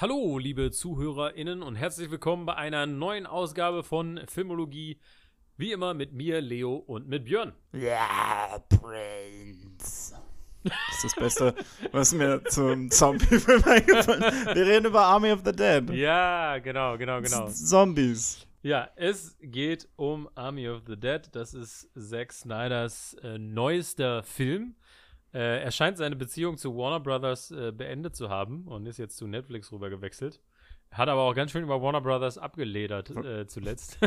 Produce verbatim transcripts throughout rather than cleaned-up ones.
Hallo liebe ZuhörerInnen und herzlich willkommen bei einer neuen Ausgabe von Filmologie. Wie immer mit mir, Leo und mit Björn. Ja, Prinz. Das ist das Beste, was mir zum Zombie-Film eingefallen ist. Wir reden über Army of the Dead. Ja, genau, genau, genau. Zombies. Ja, es geht um Army of the Dead. Das ist Zack Snyders äh, neuester Film. Äh, er scheint seine Beziehung zu Warner Brothers äh, beendet zu haben und ist jetzt zu Netflix rüber gewechselt. Hat aber auch ganz schön über Warner Brothers abgeledert äh, zuletzt.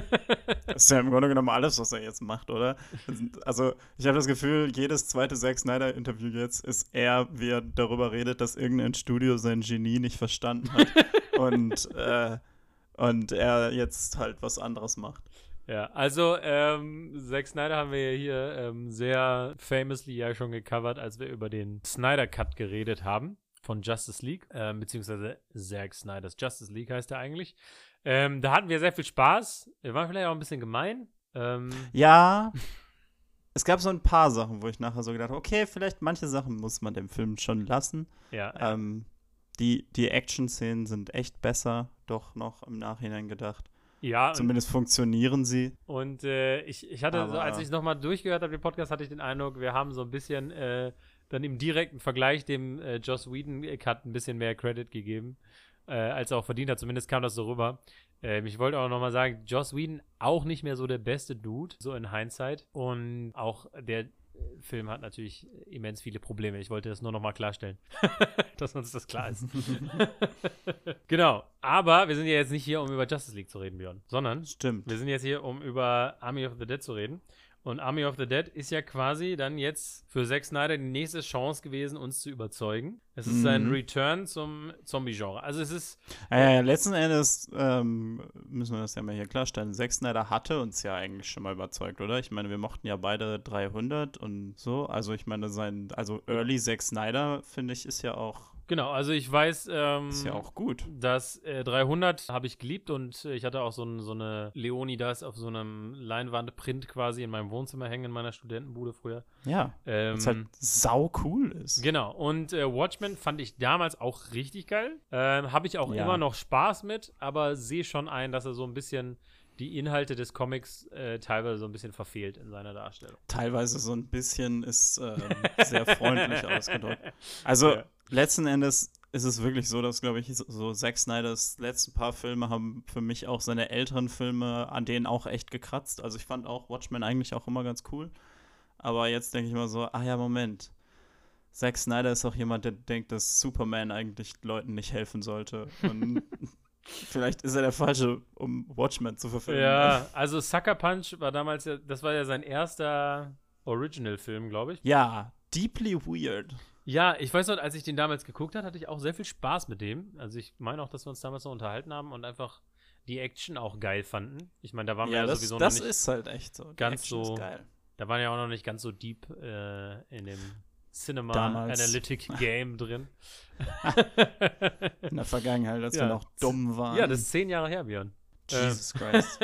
Das ist ja im Grunde genommen alles, was er jetzt macht, oder? Also ich habe das Gefühl, jedes zweite Zack Snyder-Interview jetzt ist er, wie er darüber redet, dass irgendein Studio sein Genie nicht verstanden hat und, äh, und er jetzt halt was anderes macht. Ja, also ähm, Zack Snyder haben wir hier ähm, sehr famously ja schon gecovert, als wir über den Snyder Cut geredet haben von Justice League, äh, beziehungsweise Zack Snyder's Justice League heißt er eigentlich. Ähm, da hatten wir sehr viel Spaß, wir waren vielleicht auch ein bisschen gemein. Ähm, ja, es gab so ein paar Sachen, wo ich nachher so gedacht habe, okay, vielleicht manche Sachen muss man dem Film schon lassen. Ja. Ähm, die die Action-Szenen sind echt besser, doch noch im Nachhinein gedacht. Ja, zumindest und, funktionieren sie. Und äh, ich, ich hatte, so, als ich es nochmal durchgehört habe, den Podcast, hatte ich den Eindruck, wir haben so ein bisschen äh, dann im direkten Vergleich dem äh, Joss Whedon-Cut ein bisschen mehr Credit gegeben, äh, als er auch verdient hat. Zumindest kam das so rüber. Ähm, ich wollte auch nochmal sagen, Joss Whedon auch nicht mehr so der beste Dude, so in Hindsight. Und auch der Film hat natürlich immens viele Probleme. Ich wollte das nur nochmal klarstellen, dass uns das klar ist. Genau, aber wir sind ja jetzt nicht hier, um über Justice League zu reden, Björn, sondern Stimmt. wir sind jetzt hier, um über Army of the Dead zu reden. Und Army of the Dead ist ja quasi dann jetzt für Zack Snyder die nächste Chance gewesen, uns zu überzeugen. Es ist mhm. sein Return zum Zombie-Genre. Also es ist äh, äh, letzten Endes ähm, müssen wir das ja mal hier klarstellen. Zack Snyder hatte uns ja eigentlich schon mal überzeugt, oder? Ich meine, wir mochten ja beide dreihundert und so. Also ich meine, sein also Early Zack Snyder, finde ich, ist ja auch Genau, also ich weiß, ähm, ist ja auch gut. dass äh, dreihundert habe ich geliebt und äh, ich hatte auch so, ein, so eine Leonidas auf so einem Leinwandprint quasi in meinem Wohnzimmer hängen, in meiner Studentenbude früher. Ja, ähm, was halt sau cool ist. Genau, und äh, Watchmen fand ich damals auch richtig geil. Ähm, habe ich auch ja. immer noch Spaß mit, aber sehe schon ein, dass er so ein bisschen die Inhalte des Comics äh, teilweise so ein bisschen verfehlt in seiner Darstellung. Teilweise so ein bisschen ist ähm, sehr freundlich ausgedrückt. Also ja. letzten Endes ist es wirklich so, dass, glaube ich, so Zack Snyders letzten paar Filme haben für mich auch seine älteren Filme an denen auch echt gekratzt. Also ich fand auch Watchmen eigentlich auch immer ganz cool. Aber jetzt denke ich mal so, ah ja, Moment. Zack Snyder ist auch jemand, der denkt, dass Superman eigentlich Leuten nicht helfen sollte. Und vielleicht ist er der Falsche, um Watchmen zu verfilmen. Ja, also Sucker Punch war damals, ja, das war ja sein erster Original-Film, glaube ich. Ja, deeply weird. Ja, ich weiß noch, als ich den damals geguckt habe, hatte ich auch sehr viel Spaß mit dem. Also ich meine auch, dass wir uns damals noch unterhalten haben und einfach die Action auch geil fanden. Ich meine, da waren wir ja, ja das, sowieso das noch nicht ist halt echt so. Die ganz Action so, ist geil. Da waren ja auch noch nicht ganz so deep äh, in dem Cinema damals. Analytic Game drin. In der Vergangenheit, als ja. wir noch dumm waren. Ja, das ist zehn Jahre her, Björn. Jesus Christ.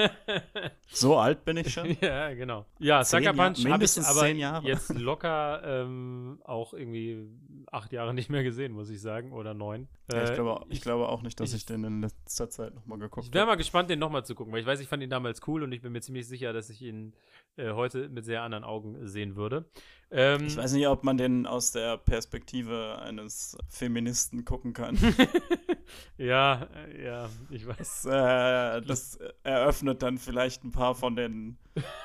So alt bin ich schon? Ja, genau. Ja, Sucker Punch habe ich aber jetzt locker ähm, auch irgendwie acht Jahre nicht mehr gesehen, muss ich sagen, oder neun. Äh, ja, ich, glaube, ich, ich glaube auch nicht, dass ich, ich den in letzter Zeit nochmal geguckt habe. Ich wäre mal gespannt, den nochmal zu gucken, weil ich weiß, ich fand ihn damals cool und ich bin mir ziemlich sicher, dass ich ihn äh, heute mit sehr anderen Augen sehen würde. Ähm, ich weiß nicht, ob man den aus der Perspektive eines Feministen gucken kann. Ja, ja, ich weiß. Das, äh, das eröffnet dann vielleicht ein paar von den,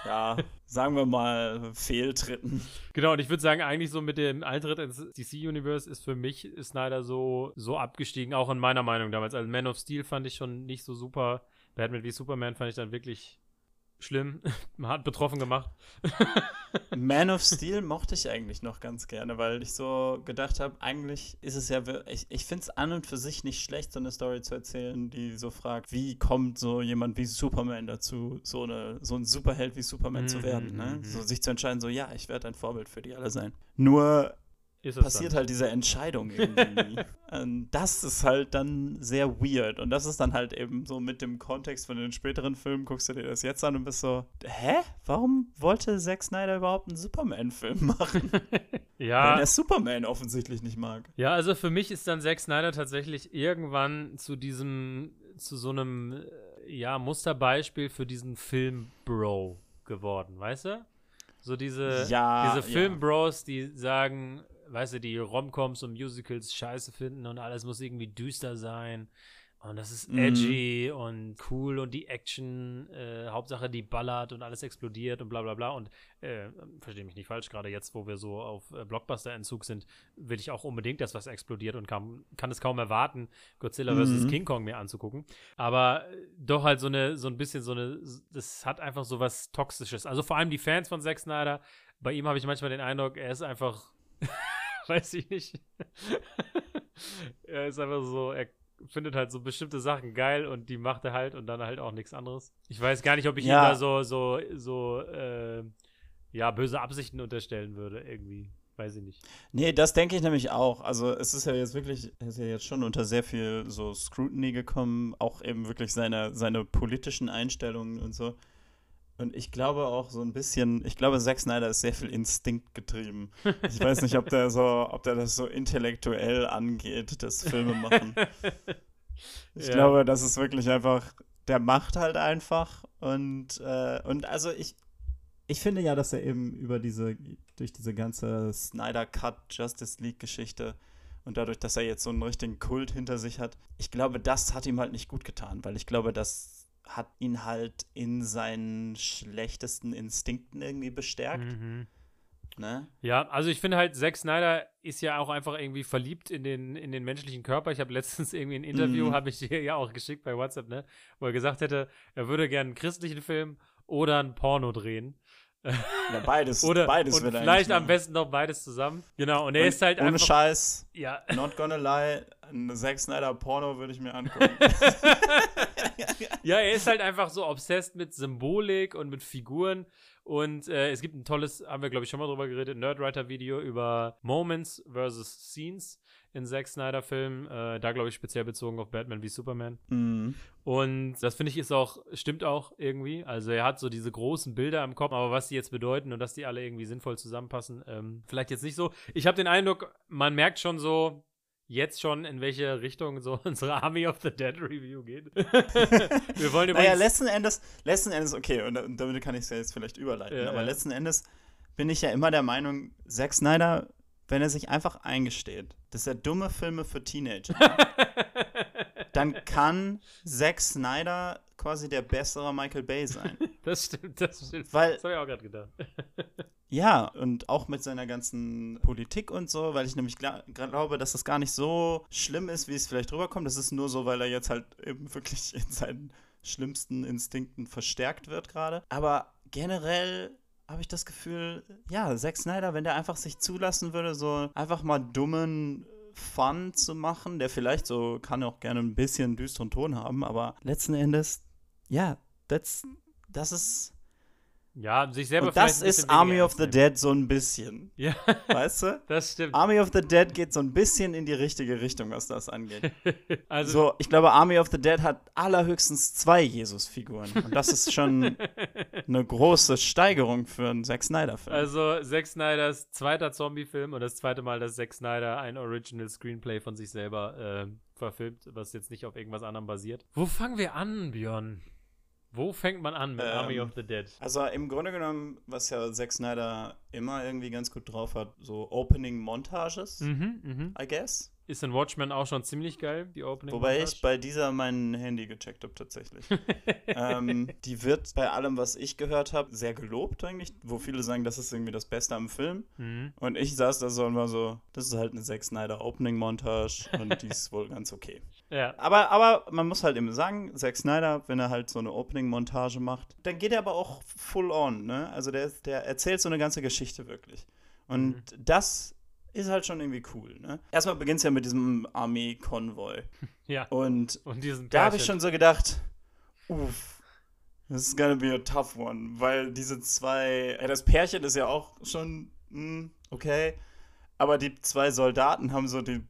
ja, sagen wir mal, Fehltritten. Genau, und ich würde sagen, eigentlich so mit dem Eintritt ins D C-Universe ist für mich Snyder so, so abgestiegen, auch in meiner Meinung damals. Also Man of Steel fand ich schon nicht so super. Batman versus Superman fand ich dann wirklich schlimm, hart betroffen gemacht. Man of Steel mochte ich eigentlich noch ganz gerne, weil ich so gedacht habe, eigentlich ist es ja, ich, ich finde es an und für sich nicht schlecht, so eine Story zu erzählen, die so fragt, wie kommt so jemand wie Superman dazu, so, eine, so ein Superheld wie Superman mm-hmm. zu werden, ne? So sich zu entscheiden, so ja, ich werde ein Vorbild für die alle sein. Nur Ist es passiert dann halt diese Entscheidung irgendwie. Das ist halt dann sehr weird. Und das ist dann halt eben so mit dem Kontext von den späteren Filmen, guckst du dir das jetzt an und bist so, hä? Warum wollte Zack Snyder überhaupt einen Superman-Film machen? Ja. Wenn er Superman offensichtlich nicht mag. Ja, also für mich ist dann Zack Snyder tatsächlich irgendwann zu diesem, zu so einem, ja, Musterbeispiel für diesen Film-Bro geworden, weißt du? So diese, ja, diese Film-Bros, ja, die sagen, weißt du, die Romcoms und Musicals scheiße finden und alles muss irgendwie düster sein und das ist edgy mm. und cool und die Action, äh, Hauptsache die ballert und alles explodiert und bla bla bla und äh, verstehe mich nicht falsch, gerade jetzt, wo wir so auf äh, Blockbuster-Entzug sind, will ich auch unbedingt, dass was explodiert und kann, kann es kaum erwarten, Godzilla mm. versus. King Kong mir anzugucken, aber doch halt so eine, so ein bisschen so eine, das hat einfach so was Toxisches, also vor allem die Fans von Zack Snyder, bei ihm habe ich manchmal den Eindruck, er ist einfach weiß ich nicht. Er ist einfach so, er findet halt so bestimmte Sachen geil und die macht er halt und dann halt auch nichts anderes. Ich weiß gar nicht, ob ich ja. ihm da so, so, so äh, ja, böse Absichten unterstellen würde irgendwie. Weiß ich nicht. Nee, das denke ich nämlich auch. Also es ist ja jetzt wirklich, er ist ja jetzt schon unter sehr viel so Scrutiny gekommen, auch eben wirklich seine, seine politischen Einstellungen und so. Und ich glaube auch so ein bisschen, ich glaube, Zack Snyder ist sehr viel Instinkt getrieben. Ich weiß nicht, ob der so, ob der das so intellektuell angeht, das Filme machen. Ich ja. glaube, das ist wirklich einfach, der macht halt einfach. Und, äh, und also ich, ich finde ja, dass er eben über diese, durch diese ganze Snyder Cut, Justice League Geschichte und dadurch, dass er jetzt so einen richtigen Kult hinter sich hat, ich glaube, das hat ihm halt nicht gut getan, weil ich glaube, dass hat ihn halt in seinen schlechtesten Instinkten irgendwie bestärkt. Mhm. Ne? Ja, also ich finde halt, Zack Snyder ist ja auch einfach irgendwie verliebt in den, in den menschlichen Körper. Ich habe letztens irgendwie ein Interview, mhm. habe ich dir ja auch geschickt bei WhatsApp, ne, wo er gesagt hätte, er würde gerne einen christlichen Film oder ein Porno drehen. Ja, beides. Oder, beides und vielleicht am besten noch beides zusammen. Genau, und er und ist halt ohne einfach... Ohne Scheiß, ja. Not gonna lie, ein Zack Snyder Porno würde ich mir angucken. Ja, er ist halt einfach so obsessed mit Symbolik und mit Figuren. Und äh, es gibt ein tolles, haben wir, glaube ich, schon mal drüber geredet, Nerdwriter-Video über Moments versus Scenes in Zack Snyder-Filmen. Äh, da, glaube ich, speziell bezogen auf Batman versus. Superman. Mhm. Und das, finde ich, ist auch, stimmt auch irgendwie. Also er hat so diese großen Bilder im Kopf, aber was die jetzt bedeuten und dass die alle irgendwie sinnvoll zusammenpassen, ähm, vielleicht jetzt nicht so. Ich habe den Eindruck, man merkt schon so, jetzt schon, in welche Richtung so unsere Army of the Dead Review geht. Wir wollen naja, letzten Endes, letzten Endes, okay, und, und damit kann ich es ja jetzt vielleicht überleiten, äh, aber äh. letzten Endes bin ich ja immer der Meinung, Zack Snyder, wenn er sich einfach eingesteht, dass er dumme Filme für Teenager macht, dann kann Zack Snyder quasi der bessere Michael Bay sein. Das stimmt, das stimmt. Weil, das habe ich auch gerade gedacht. Ja, und auch mit seiner ganzen Politik und so, weil ich nämlich gla- glaube, dass das gar nicht so schlimm ist, wie es vielleicht rüberkommt. Das ist nur so, weil er jetzt halt eben wirklich in seinen schlimmsten Instinkten verstärkt wird gerade. Aber generell habe ich das Gefühl, ja, Zack Snyder, wenn der einfach sich zulassen würde, so einfach mal dummen Fun zu machen, der vielleicht so, kann auch gerne ein bisschen düsteren Ton haben, aber letzten Endes, ja, das, das ist... Ja, sich selber. Und das ist Army of the Dead so ein bisschen. Ja. Weißt du? Das stimmt. Army of the Dead geht so ein bisschen in die richtige Richtung, was das angeht. Also so, ich glaube, Army of the Dead hat allerhöchstens zwei Jesus-Figuren. Und das ist schon eine große Steigerung für einen Zack Snyder-Film. Also Zack Snyders zweiter Zombie-Film und das zweite Mal, dass Zack Snyder ein Original-Screenplay von sich selber äh, verfilmt, was jetzt nicht auf irgendwas anderem basiert. Wo fangen wir an, Björn? Wo fängt man an mit ähm, Army of the Dead? Also im Grunde genommen, was ja Zack Snyder immer irgendwie ganz gut drauf hat, so Opening-Montages, mhm, mhm. I guess. Ist in Watchmen auch schon ziemlich geil, die Opening-Montage. Wobei ich bei dieser mein Handy gecheckt habe tatsächlich. ähm, die wird bei allem, was ich gehört habe, sehr gelobt eigentlich, wo viele sagen, das ist irgendwie das Beste am Film. Mhm. Und ich saß da so und war so, das ist halt eine Zack Snyder Opening-Montage und die ist wohl ganz okay. Ja. Aber, aber man muss halt eben sagen, Zack Snyder, wenn er halt so eine Opening-Montage macht, dann geht er aber auch full on, ne? Also der, der erzählt so eine ganze Geschichte wirklich. Und mhm. das ist halt schon irgendwie cool, ne? Erstmal beginnt es ja mit diesem Armee-Konvoi. Ja. Und, und diesen da habe ich schon so gedacht, uff, this is gonna be a tough one, weil diese zwei, äh, das Pärchen ist ja auch schon, mh, okay, Aber die zwei Soldaten haben so die,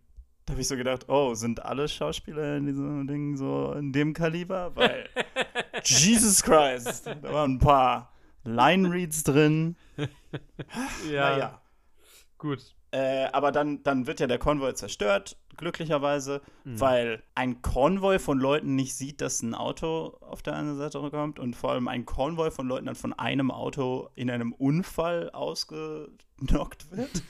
da habe ich so gedacht, oh, sind alle Schauspieler in diesem Ding so in dem Kaliber? Weil, Jesus Christ, da waren ein paar Line-Reads drin. Ja, naja. Gut. Äh, aber dann, dann wird ja der Konvoi zerstört, glücklicherweise, mhm. weil ein Konvoi von Leuten nicht sieht, dass ein Auto auf der anderen Seite kommt und vor allem ein Konvoi von Leuten dann von einem Auto in einem Unfall ausgenockt wird.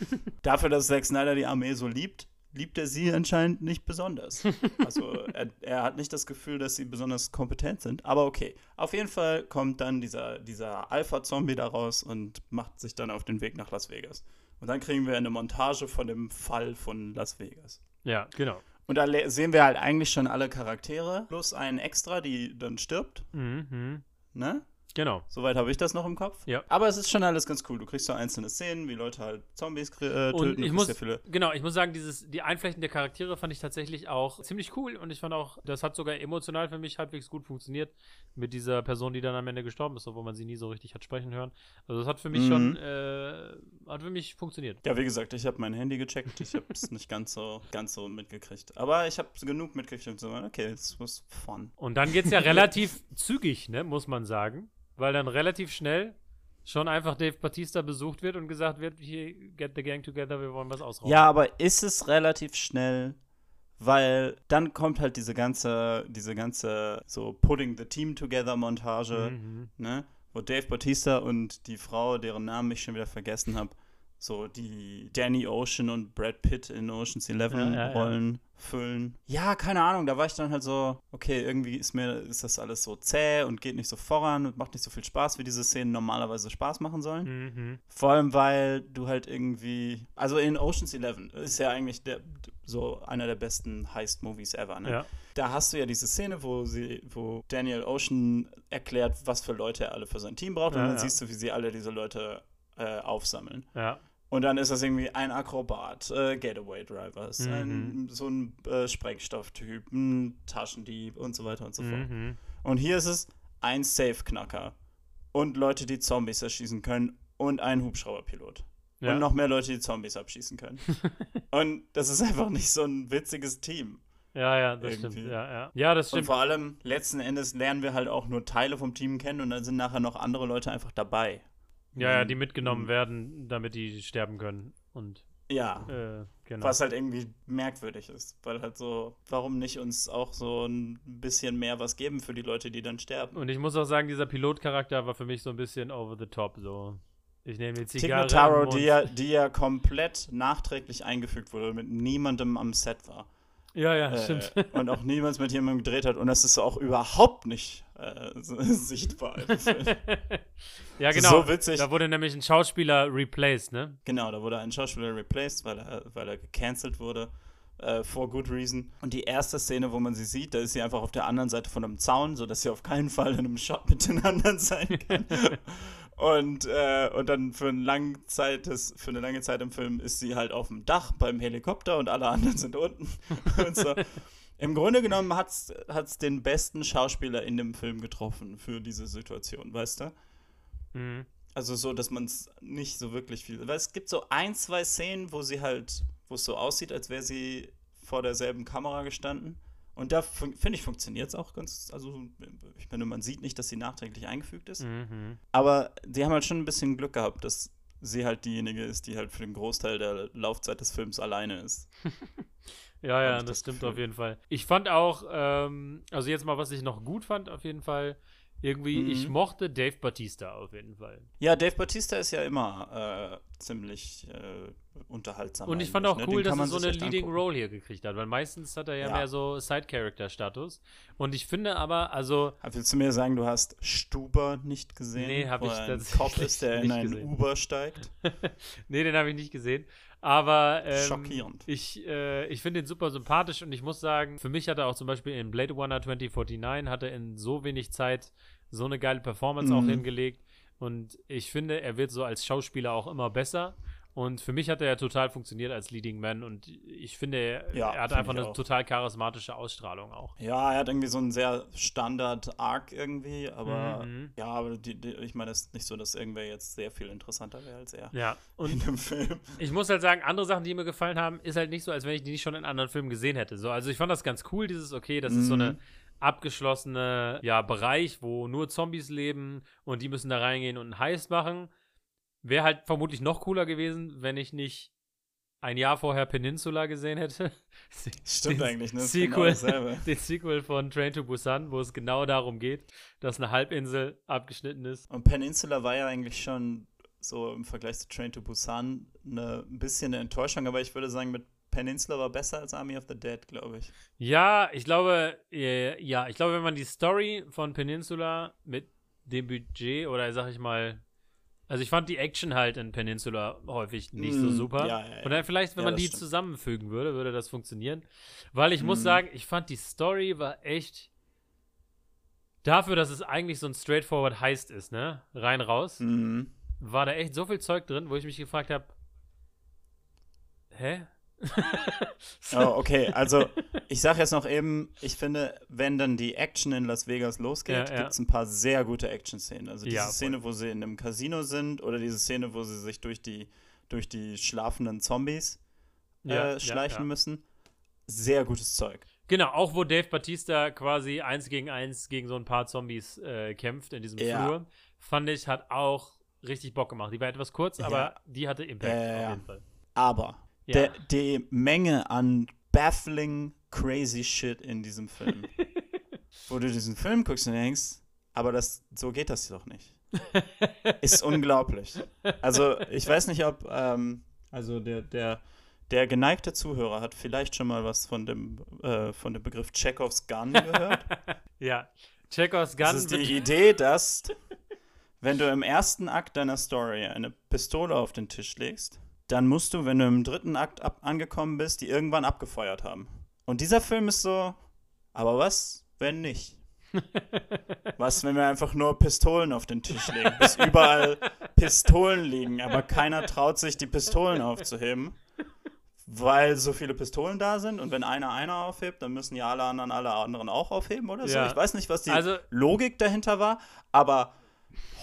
Dafür, dass Zack Snyder die Armee so liebt, liebt er sie anscheinend nicht besonders. Also er, er hat nicht das Gefühl, dass sie besonders kompetent sind, aber okay. Auf jeden Fall kommt dann dieser, dieser Alpha-Zombie da raus und macht sich dann auf den Weg nach Las Vegas. Und dann kriegen wir eine Montage von dem Fall von Las Vegas. Ja, genau. Und da le- sehen wir halt eigentlich schon alle Charaktere, plus einen Extra, die dann stirbt. Mhm. Ne? Genau. Soweit habe ich das noch im Kopf. Ja. Aber es ist schon alles ganz cool. Du kriegst so einzelne Szenen, wie Leute halt Zombies krie- äh, töten. Und ich muss, ja viele. Genau, ich muss sagen, dieses, die Einflechten der Charaktere fand ich tatsächlich auch ziemlich cool. Und ich fand auch, das hat sogar emotional für mich halbwegs gut funktioniert mit dieser Person, die dann am Ende gestorben ist, obwohl man sie nie so richtig hat sprechen hören. Also das hat für mich mhm. schon, äh, hat für mich funktioniert. Ja, wie gesagt, ich habe mein Handy gecheckt. Ich habe es nicht ganz so, ganz so mitgekriegt. Aber ich habe genug mitgekriegt und so, okay, es was fun. Und dann geht es ja relativ zügig, ne, muss man sagen. Weil dann relativ schnell schon einfach Dave Bautista besucht wird und gesagt wird, hier, get the gang together, wir wollen was ausrauben. Ja, aber ist es relativ schnell, weil dann kommt halt diese ganze, diese ganze so Putting the Team Together Montage, mhm. ne, wo Dave Bautista und die Frau, deren Namen ich schon wieder vergessen habe, so die Danny Ocean und Brad Pitt in Ocean's Eleven ja, ja, Rollen ja. füllen. Ja, keine Ahnung, da war ich dann halt so, okay, irgendwie ist mir ist das alles so zäh und geht nicht so voran und macht nicht so viel Spaß, wie diese Szenen normalerweise Spaß machen sollen. Mhm. Vor allem, weil du halt irgendwie, also in Ocean's Eleven ist ja eigentlich der, so einer der besten Heist-Movies ever, ne? Ja. Da hast du ja diese Szene, wo sie, wo Daniel Ocean erklärt, was für Leute er alle für sein Team braucht ja, und dann ja. siehst du, wie sie alle diese Leute äh, aufsammeln. Ja. Und dann ist das irgendwie ein Akrobat, äh, Getaway-Drivers, mhm. ein, so ein äh, Sprengstofftyp, ein Taschendieb und so weiter und so fort. Mhm. Und hier ist es ein Safe-Knacker und Leute, die Zombies erschießen können und ein Hubschrauberpilot. Ja. Und noch mehr Leute, die Zombies abschießen können. Und das ist einfach nicht so ein witziges Team. Ja, ja, das irgendwie. Stimmt. Ja, ja. Ja, das stimmt. Und vor allem, letzten Endes lernen wir halt auch nur Teile vom Team kennen und dann sind nachher noch andere Leute einfach dabei. Ja, ja, die mitgenommen werden, damit die sterben können. Und ja, äh, genau. Was halt irgendwie merkwürdig ist. Weil halt so, warum nicht uns auch so ein bisschen mehr was geben für die Leute, die dann sterben? Und ich muss auch sagen, dieser Pilotcharakter war für mich so ein bisschen over the top. So, ich nehme jetzt Tig Notaro, die ja, die ja komplett nachträglich eingefügt wurde, mit niemandem am Set war. Ja, ja, äh, stimmt. Und auch niemals mit jemandem gedreht hat. Und das ist auch überhaupt nicht äh, sichtbar. Ja, genau. So witzig. Da wurde nämlich ein Schauspieler replaced, ne? Genau, da wurde ein Schauspieler replaced, weil er, weil er gecancelt wurde. Äh, for good reason. Und die erste Szene, wo man sie sieht, da ist sie einfach auf der anderen Seite von einem Zaun, sodass sie auf keinen Fall in einem Shot miteinander sein kann. Und, äh, und dann für, ein lange Zeit, das, für eine lange Zeit im Film ist sie halt auf dem Dach beim Helikopter und alle anderen sind unten. Und so. Im Grunde genommen hat es den besten Schauspieler in dem Film getroffen für diese Situation, weißt du? Mhm. Also so, dass man es nicht so wirklich viel... Weil es gibt so ein, zwei Szenen, wo sie halt, wo es so aussieht, als wäre sie vor derselben Kamera gestanden. Und da, fun- finde ich, funktioniert es auch ganz, also ich meine, man sieht nicht, dass sie nachträglich eingefügt ist. Mhm. Aber die haben halt schon ein bisschen Glück gehabt, dass sie halt diejenige ist, die halt für den Großteil der Laufzeit des Films alleine ist. Ja, ja, das, das stimmt auf jeden Fall. Ich fand auch, ähm, also jetzt mal, was ich noch gut fand auf jeden Fall, irgendwie, mhm. ich mochte Dave Bautista auf jeden Fall. Ja, Dave Bautista ist ja immer äh, ziemlich äh, unterhaltsam. Und ich fand auch cool, ne? dass er so eine Leading angucken. Role hier gekriegt hat, weil meistens hat er ja, ja. mehr so Side-Character-Status. Und ich finde aber, also... Willst du mir sagen, du hast Stuber nicht gesehen? Nee, hab ich tatsächlich Kopf ist, der in einen Uber steigt? Nee, den habe ich nicht gesehen. Aber ähm, schockierend. Ich, äh, ich finde ihn super sympathisch und ich muss sagen, für mich hat er auch zum Beispiel in Blade Runner zwanzig neunundvierzig hatte in so wenig Zeit so eine geile Performance mhm. auch hingelegt und ich finde, er wird so als Schauspieler auch immer besser Und für mich hat er ja total funktioniert als Leading Man und ich finde, ja, er hat einfach eine auch. total charismatische Ausstrahlung auch. Ja, er hat irgendwie so einen sehr Standard-Arc irgendwie, aber mhm. ja, aber die, die, ich meine, es ist nicht so, dass irgendwer jetzt sehr viel interessanter wäre als er ja. und in dem Film. Ich muss halt sagen, andere Sachen, die mir gefallen haben, ist halt nicht so, als wenn ich die nicht schon in anderen Filmen gesehen hätte. So, also ich fand das ganz cool, dieses, okay, das mhm. ist so eine abgeschlossene ja, Bereich, wo nur Zombies leben und die müssen da reingehen und einen Heist machen. Wäre halt vermutlich noch cooler gewesen, wenn ich nicht ein Jahr vorher Peninsula gesehen hätte. Stimmt den eigentlich, ne? Das Sequel, genau den Sequel von Train to Busan, wo es genau darum geht, dass eine Halbinsel abgeschnitten ist. Und Peninsula war ja eigentlich schon so im Vergleich zu Train to Busan eine, ein bisschen eine Enttäuschung, aber ich würde sagen, mit Peninsula war besser als Army of the Dead, glaube ich. Ja, ich glaube, äh, ja, ich glaube, wenn man die Story von Peninsula mit dem Budget oder sag ich mal. Also ich fand die Action halt in Peninsula häufig nicht mm, so super. Ja, ja, ja. Und dann vielleicht, wenn ja, man die stimmt. zusammenfügen würde, würde das funktionieren. Weil ich mm. muss sagen, ich fand die Story war echt dafür, dass es eigentlich so ein straightforward Heist ist, ne? Rein, raus. Mm. War da echt so viel Zeug drin, wo ich mich gefragt habe, hä? Oh, okay, also ich sag jetzt noch eben, ich finde, wenn dann die Action in Las Vegas losgeht, ja, ja. gibt es ein paar sehr gute Action-Szenen. Also diese ja, Szene, wo sie in einem Casino sind oder diese Szene, wo sie sich durch die, durch die schlafenden Zombies äh, ja, schleichen ja, ja. müssen. Sehr gutes Zeug. Genau, auch wo Dave Bautista quasi eins gegen eins gegen so ein paar Zombies äh, kämpft in diesem ja. Flur, fand ich, hat auch richtig Bock gemacht. Die war etwas kurz, ja. aber die hatte Impact äh, auf jeden Fall. Aber Ja. Die, die Menge an baffling, crazy shit in diesem Film. Wo du diesen Film guckst und denkst, aber das, so geht das doch nicht. Ist unglaublich. Also, ich weiß nicht, ob ähm, also der, der, der geneigte Zuhörer hat vielleicht schon mal was von dem, äh, von dem Begriff Chekhovs Gun gehört. Ja, Chekhovs Gun. Das ist die Idee, dass wenn du im ersten Akt deiner Story eine Pistole auf den Tisch legst, dann musst du, wenn du im dritten Akt ab- angekommen bist, die irgendwann abgefeuert haben. Und dieser Film ist so, aber was, wenn nicht? Was, wenn wir einfach nur Pistolen auf den Tisch legen, bis überall Pistolen liegen, aber keiner traut sich, die Pistolen aufzuheben, weil so viele Pistolen da sind und wenn einer einer aufhebt, dann müssen ja alle anderen alle anderen auch aufheben oder so. Ja. Ich weiß nicht, was die also, Logik dahinter war, aber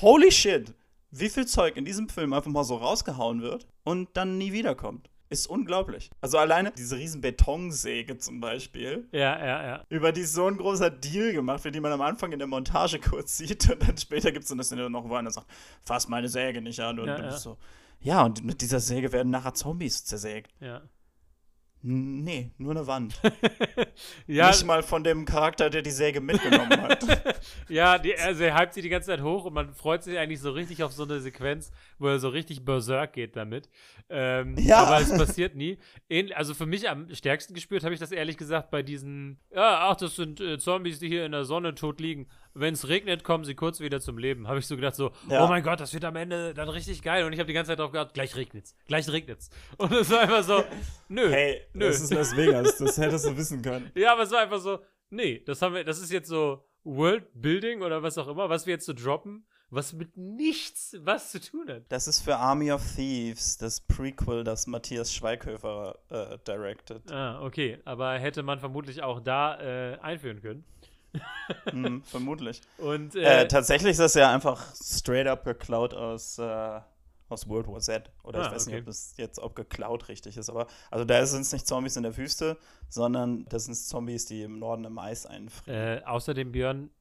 holy shit! Wie viel Zeug in diesem Film einfach mal so rausgehauen wird und dann nie wiederkommt. Ist unglaublich. Also alleine diese riesen Betonsäge zum Beispiel. Ja, ja, ja. Über die so ein großer Deal gemacht wird, die man am Anfang in der Montage kurz sieht und dann später gibt es dann das noch wo einer sagt, fass meine Säge nicht an. Und ja, du bist ja. so, ja, und mit dieser Säge werden nachher Zombies zersägt. Ja. Nee, nur eine Wand. ja, nicht mal von dem Charakter, der die Säge mitgenommen hat. ja, die, also er hypt sie die ganze Zeit hoch und man freut sich eigentlich so richtig auf so eine Sequenz, wo er so richtig berserk geht damit. Ähm, ja. Aber es passiert nie. Ähnlich, also für mich am stärksten gespürt habe ich das ehrlich gesagt bei diesen, ja, ach, das sind äh, Zombies, die hier in der Sonne tot liegen. Wenn es regnet, kommen sie kurz wieder zum Leben. Habe ich so gedacht, so, ja. oh mein Gott, das wird am Ende dann richtig geil. Und ich habe die ganze Zeit drauf gedacht, gleich regnet's, gleich regnet's. Und es war einfach so, nö, hey, nö. Das ist Las Vegas, das hättest du wissen können. Ja, aber es war einfach so, nee, das haben wir, das ist jetzt so Worldbuilding oder was auch immer, was wir jetzt so droppen, was mit nichts was zu tun hat. Das ist für Army of Thieves, das Prequel, das Matthias Schweighöfer äh, directed. Ah, okay, aber hätte man vermutlich auch da äh, einführen können. hm, vermutlich. Und, äh, äh, tatsächlich ist das ja einfach straight up geklaut aus, äh, aus World War Z. Oder ah, ich weiß okay. nicht, ob das jetzt ob geklaut richtig ist. Aber also da sind es nicht Zombies in der Wüste, sondern das sind Zombies, die im Norden im Eis einfrieren. Äh, außerdem, Björn,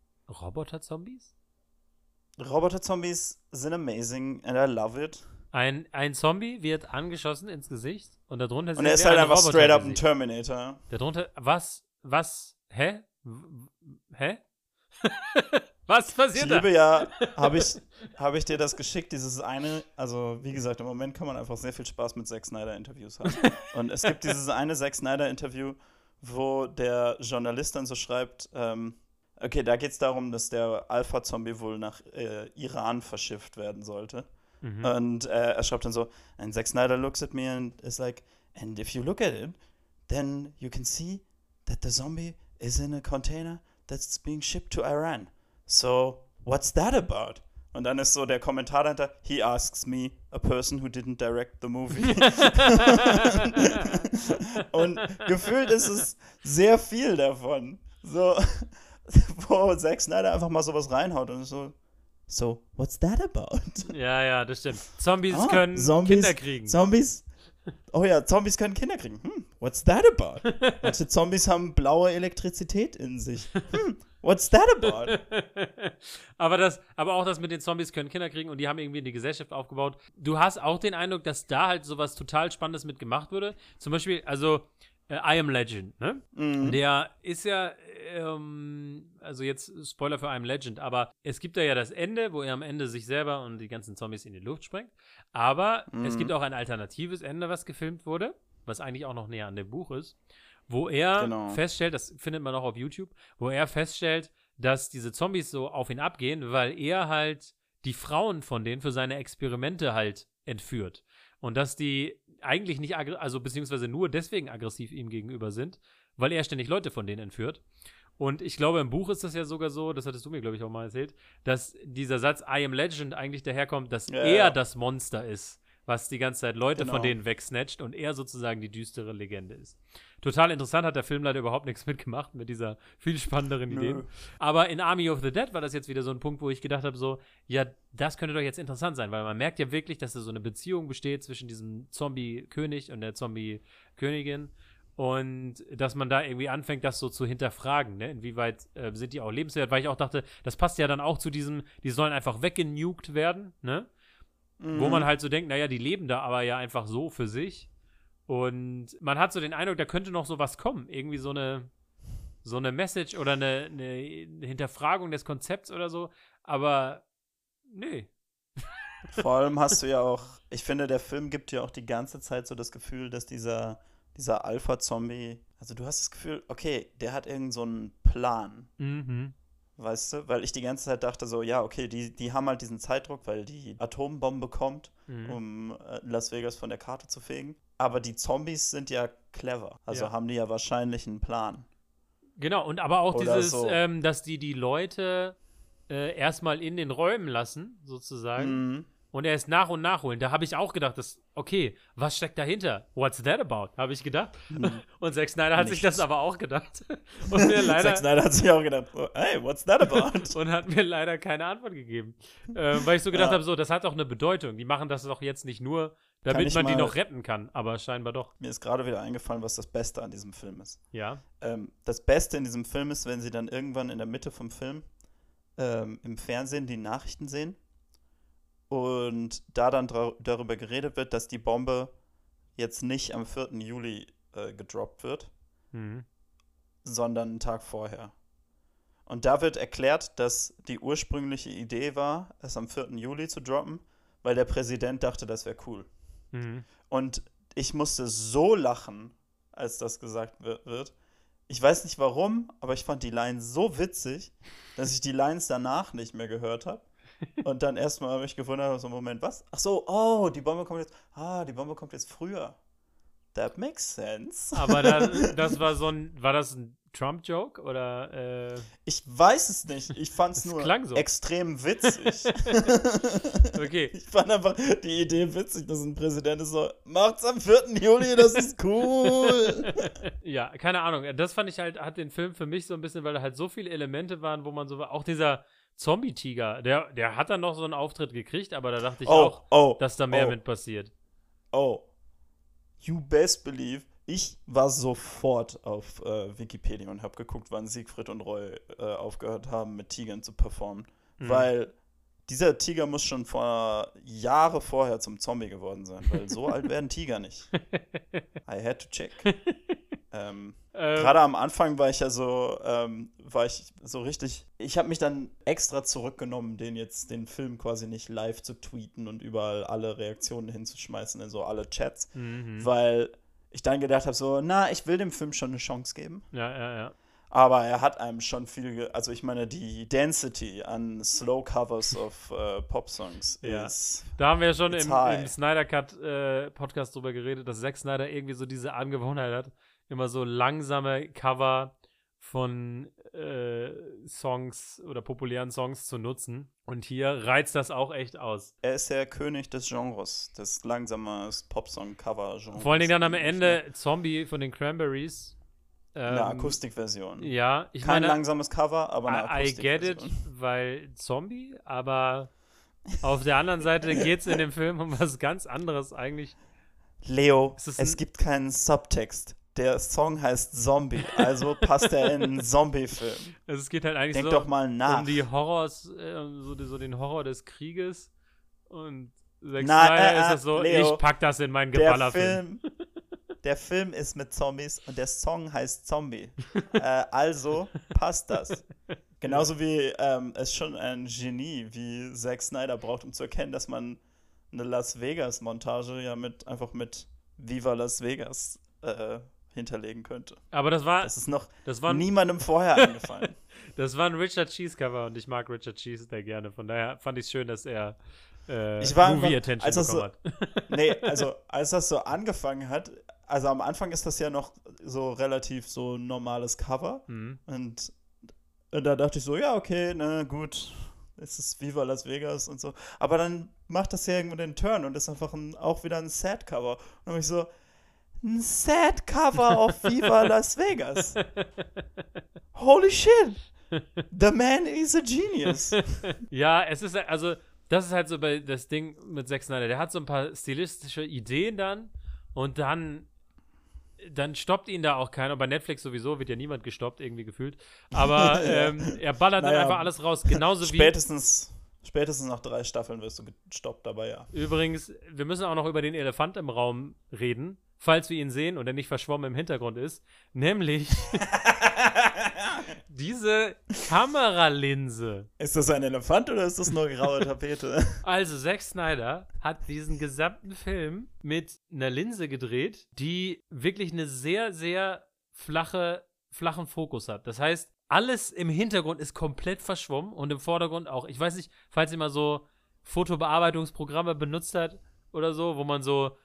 Roboter-Zombies? Roboter-Zombies sind amazing and I love it. Ein, ein Zombie wird angeschossen ins Gesicht und darunter sind und er ist halt einfach straight up ein Terminator. Darunter, was? Was? Hä? Hä? Was passiert ich da? Ich liebe ja, habe ich, hab ich dir das geschickt, dieses eine, also wie gesagt, im Moment kann man einfach sehr viel Spaß mit Zack Snyder Interviews haben. Und es gibt dieses eine Zack Snyder Interview, wo der Journalist dann so schreibt, ähm, okay, da geht es darum, dass der Alpha-Zombie wohl nach äh, Iran verschifft werden sollte. Mhm. Und äh, er schreibt dann so, and Zack Snyder looks at me and is like, and if you look at it, then you can see that the zombie is in a container that's being shipped to Iran. So, what's that about? Und dann ist so der Kommentar dahinter, he asks me, a person who didn't direct the movie. Und gefühlt ist es sehr viel davon. So, wo Zack Snyder einfach mal sowas reinhaut und so, so, what's that about? Ja, ja, das stimmt. Zombies ah, können Zombies, Kinder kriegen. Zombies, oh ja, Zombies können Kinder kriegen. Hm, what's that about? Manche Zombies haben blaue Elektrizität in sich. Hm. What's that about? aber, das, aber auch das mit den Zombies können Kinder kriegen und die haben irgendwie eine Gesellschaft aufgebaut. Du hast auch den Eindruck, dass da halt sowas total Spannendes mit gemacht wurde. Zum Beispiel, also äh, I am Legend, ne? Mhm. Der ist ja, ähm, also jetzt Spoiler für I am Legend, aber es gibt da ja das Ende, wo er am Ende sich selber und die ganzen Zombies in die Luft sprengt. Aber mhm. es gibt auch ein alternatives Ende, was gefilmt wurde, was eigentlich auch noch näher an dem Buch ist. Wo er genau. feststellt, das findet man auch auf YouTube, wo er feststellt, dass diese Zombies so auf ihn abgehen, weil er halt die Frauen von denen für seine Experimente halt entführt. Und dass die eigentlich nicht, aggr- also beziehungsweise nur deswegen aggressiv ihm gegenüber sind, weil er ständig Leute von denen entführt. Und ich glaube, im Buch ist das ja sogar so, das hattest du mir, glaube ich, auch mal erzählt, dass dieser Satz I am Legend eigentlich daherkommt, dass yeah. er das Monster ist, was die ganze Zeit Leute genau. von denen wegsnatcht und er sozusagen die düstere Legende ist. Total interessant, hat der Film leider überhaupt nichts mitgemacht mit dieser viel spannenderen Idee. Aber in Army of the Dead war das jetzt wieder so ein Punkt, wo ich gedacht habe, so, ja, das könnte doch jetzt interessant sein, weil man merkt ja wirklich, dass da so eine Beziehung besteht zwischen diesem Zombie-König und der Zombie-Königin und dass man da irgendwie anfängt, das so zu hinterfragen, ne? Inwieweit äh, sind die auch lebenswert, weil ich auch dachte, das passt ja dann auch zu diesem, die sollen einfach weggenuked werden, ne? Mhm. Wo man halt so denkt, naja, die leben da aber ja einfach so für sich. Und man hat so den Eindruck, da könnte noch so was kommen. Irgendwie so eine, so eine Message oder eine, eine Hinterfragung des Konzepts oder so. Aber nee. Vor allem hast du ja auch, ich finde, der Film gibt dir auch die ganze Zeit so das Gefühl, dass dieser, dieser Alpha-Zombie, also du hast das Gefühl, okay, der hat irgend so einen Plan. Mhm. Weißt du, weil ich die ganze Zeit dachte so, ja, okay, die, die haben halt diesen Zeitdruck, weil die Atombombe kommt, mhm. um Las Vegas von der Karte zu fegen. Aber die Zombies sind ja clever, also ja. haben die ja wahrscheinlich einen Plan. Genau, und aber auch Oder dieses, so. ähm, dass die die Leute äh, erstmal in den Räumen lassen, sozusagen, mhm. und erst nach und nach holen. Da habe ich auch gedacht, dass, okay, was steckt dahinter? What's that about? Habe ich gedacht. Hm. Und Zack Snyder hat Nichts. sich das aber auch gedacht. Und mir leider Zack Snyder hat sich auch gedacht, hey, what's that about? Und hat mir leider keine Antwort gegeben. Äh, weil ich so gedacht ja. habe, so, das hat auch eine Bedeutung. Die machen das doch jetzt nicht nur, damit man mal, die noch retten kann, aber scheinbar doch. Mir ist gerade wieder eingefallen, was das Beste an diesem Film ist. Ja. Ähm, das Beste in diesem Film ist, wenn sie dann irgendwann in der Mitte vom Film ähm, im Fernsehen die Nachrichten sehen. Und da dann dra- darüber geredet wird, dass die Bombe jetzt nicht am vierten Juli äh, gedroppt wird, mhm. sondern einen Tag vorher. Und da wird erklärt, dass die ursprüngliche Idee war, es am vierten Juli zu droppen, weil der Präsident dachte, das wäre cool. Mhm. Und ich musste so lachen, als das gesagt wird. Ich weiß nicht warum, aber ich fand die Lines so witzig, dass ich die Lines danach nicht mehr gehört habe. Und dann erstmal habe ich gewundert, so einen Moment, was? Ach so, oh, die Bombe kommt jetzt, ah, die Bombe kommt jetzt früher. That makes sense. Aber dann, das war so ein, war das ein Trump-Joke oder? Äh, ich weiß es nicht, ich fand es nur so. extrem witzig. Okay. Ich fand einfach die Idee witzig, dass ein Präsident ist so, macht's am vierten Juli, das ist cool. Ja, keine Ahnung, das fand ich halt, hat den Film für mich so ein bisschen, weil da halt so viele Elemente waren, wo man so, auch dieser Zombie-Tiger, der, der hat dann noch so einen Auftritt gekriegt, aber da dachte ich oh, auch, oh, dass da mehr oh, mit passiert. Oh, you best believe, ich war sofort auf äh, Wikipedia und habe geguckt, wann Siegfried und Roy äh, aufgehört haben, mit Tigern zu performen. Mhm. Weil dieser Tiger muss schon vor Jahre vorher zum Zombie geworden sein, weil so alt werden Tiger nicht. I had to check. Ähm, ähm. Gerade am Anfang war ich ja so, ähm, war ich so richtig, ich habe mich dann extra zurückgenommen, den jetzt, den Film quasi nicht live zu tweeten und überall alle Reaktionen hinzuschmeißen in so alle Chats, mhm. weil ich dann gedacht habe so, na, ich will dem Film schon eine Chance geben. Ja, ja, ja. Aber er hat einem schon viel, ge- also ich meine, die Density an Slow Covers of äh, Pop-Songs ja. ist Da haben wir ja schon im, im Snyder Cut äh, Podcast drüber geredet, dass Zack Snyder irgendwie so diese Angewohnheit hat, immer so langsame Cover von äh, Songs oder populären Songs zu nutzen. Und hier reizt das auch echt aus. Er ist der König des Genres, des langsamen Popsong-Cover-Genres. Vor allen Dingen dann am Ende Zombie von den Cranberries. Eine ähm, Akustikversion. Ja, ich Kein meine, langsames Cover, aber eine Akustikversion. I get it, weil Zombie, aber auf der anderen Seite geht es in dem Film um was ganz anderes eigentlich. Leo, es, es gibt keinen Subtext. Der Song heißt Zombie, also passt er in einen Zombie-Film. Also es geht halt eigentlich Denk so doch mal nach. um die Horrors, so, so den Horror des Krieges. Und Zack Snyder äh, ist das so, Leo, ich pack das in meinen Geballerfilm. Der Film, der Film ist mit Zombies und der Song heißt Zombie. äh, also passt das. Genauso wie ähm, es schon ein Genie wie Zack Snyder braucht, um zu erkennen, dass man eine Las Vegas-Montage ja mit einfach mit Viva Las Vegas äh, hinterlegen könnte. Aber das war. Das ist noch das war, niemandem vorher eingefallen. Das war ein Richard Cheese Cover und ich mag Richard Cheese sehr gerne. Von daher fand ich es schön, dass er äh, ich war Movie einfach, Attention als das bekommen so, hat. Nee, also als das so angefangen hat, also am Anfang ist das ja noch so relativ so ein normales Cover. Mhm. Und, und da dachte ich so, ja, okay, na gut, es ist Viva Las Vegas und so. Aber dann macht das ja irgendwo den Turn und ist einfach ein, auch wieder ein Sad Cover. Und dann habe ich so. Ein Sad-Cover auf Viva Las Vegas. Holy shit. The man is a genius. Ja, es ist, also, das ist halt so bei das Ding mit Zack Snyder. Der hat so ein paar stilistische Ideen dann und dann, dann stoppt ihn da auch keiner. Und bei Netflix sowieso wird ja niemand gestoppt, irgendwie gefühlt. Aber ähm, er ballert naja, dann einfach alles raus. Genauso spätestens, wie... Spätestens nach drei Staffeln wirst du gestoppt dabei, ja. Übrigens, wir müssen auch noch über den Elefant im Raum reden. Falls wir ihn sehen und er nicht verschwommen im Hintergrund ist, nämlich diese Kameralinse. Ist das ein Elefant oder ist das nur graue Tapete? Also Zack Snyder hat diesen gesamten Film mit einer Linse gedreht, die wirklich eine sehr, sehr flache, flachen Fokus hat. Das heißt, alles im Hintergrund ist komplett verschwommen und im Vordergrund auch. Ich weiß nicht, falls ihr mal so Fotobearbeitungsprogramme benutzt habt oder so, wo man so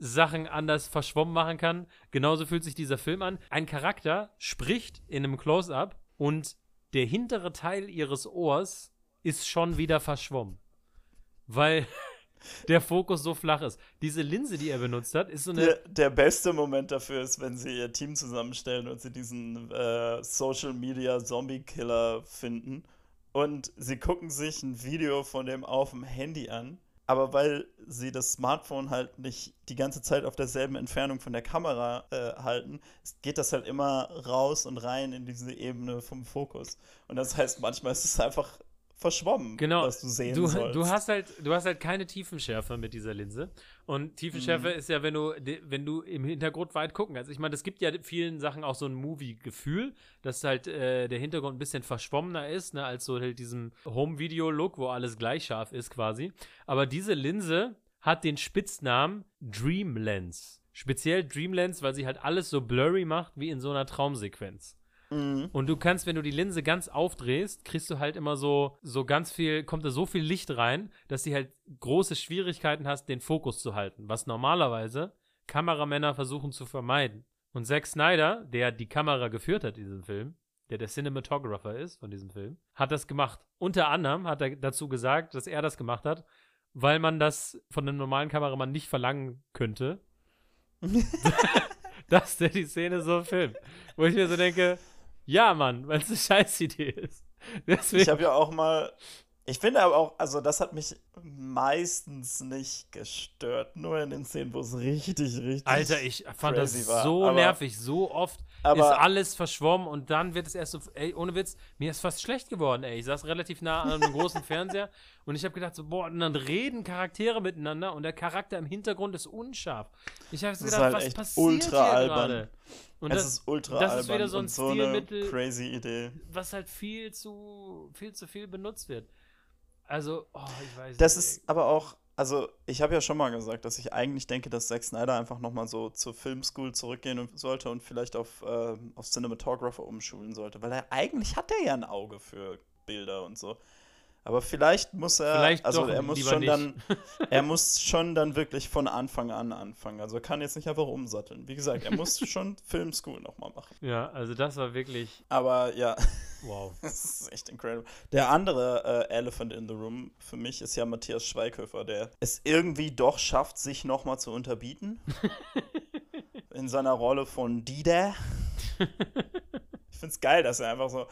Sachen anders verschwommen machen kann. Genauso fühlt sich dieser Film an. Ein Charakter spricht in einem Close-Up und der hintere Teil ihres Ohrs ist schon wieder verschwommen, weil der Fokus so flach ist. Diese Linse, die er benutzt hat, ist so eine... Der, der beste Moment dafür ist, wenn sie ihr Team zusammenstellen und sie diesen äh, Social-Media-Zombie-Killer finden und sie gucken sich ein Video von dem auf dem Handy an. Aber weil sie das Smartphone halt nicht die ganze Zeit auf derselben Entfernung von der Kamera äh, halten, geht das halt immer raus und rein in diese Ebene vom Fokus. Und das heißt, manchmal ist es einfach verschwommen, genau, was du sehen du, sollst. Du hast halt, du hast halt keine Tiefenschärfe mit dieser Linse. Und Tiefenschärfe mhm. ist ja, wenn du, wenn du im Hintergrund weit gucken kannst. Ich meine, es gibt ja vielen Sachen auch so ein Movie-Gefühl, dass halt äh, der Hintergrund ein bisschen verschwommener ist, ne, als so halt diesem Home-Video-Look, wo alles gleich scharf ist quasi. Aber diese Linse hat den Spitznamen Dream Lens. Speziell Dream Lens, weil sie halt alles so blurry macht, wie in so einer Traumsequenz. Und du kannst, wenn du die Linse ganz aufdrehst, kriegst du halt immer so, so ganz viel, kommt da so viel Licht rein, dass du halt große Schwierigkeiten hast, den Fokus zu halten, was normalerweise Kameramänner versuchen zu vermeiden. Und Zack Snyder, der die Kamera geführt hat in diesem Film, der der Cinematographer ist von diesem Film, hat das gemacht. Unter anderem hat er dazu gesagt, dass er das gemacht hat, weil man das von einem normalen Kameramann nicht verlangen könnte, dass der die Szene so filmt. Wo ich mir so denke... Ja, Mann, weil es eine Scheißidee ist. Deswegen. Ich habe ja auch mal, ich finde aber auch, also das hat mich meistens nicht gestört, nur in den Szenen, wo es richtig, richtig Alter, ich fand das so aber, nervig, so oft aber, ist alles verschwommen und dann wird es erst so, ey, ohne Witz, mir ist fast schlecht geworden, ey. Ich saß relativ nah an einem großen Fernseher und ich habe gedacht so, boah, und dann reden Charaktere miteinander und der Charakter im Hintergrund ist unscharf. Ich habe so gedacht, halt was echt passiert ultra hier gerade? Und es das, ist ultra das ist wieder so ein so Stilmittel, crazy Idee, was halt viel zu viel zu viel benutzt wird. Also, oh, ich weiß das nicht. Das ist aber auch, also ich habe ja schon mal gesagt, dass ich eigentlich denke, dass Zack Snyder einfach nochmal so zur Filmschool zurückgehen sollte und vielleicht auf, äh, auf Cinematographer umschulen sollte, weil er eigentlich hat er ja ein Auge für Bilder und so. Aber vielleicht muss er, vielleicht also doch, er muss schon nicht. dann, er muss schon dann wirklich von Anfang an anfangen. Also er kann jetzt nicht einfach umsatteln. Wie gesagt, er muss schon Filmschool nochmal machen. Ja, also das war wirklich. Aber ja. Wow. Das ist echt incredible. Der andere äh, Elephant in the Room für mich ist ja Matthias Schweighöfer, der es irgendwie doch schafft, sich nochmal zu unterbieten. In seiner Rolle von Dida. Ich find's geil, dass er einfach so.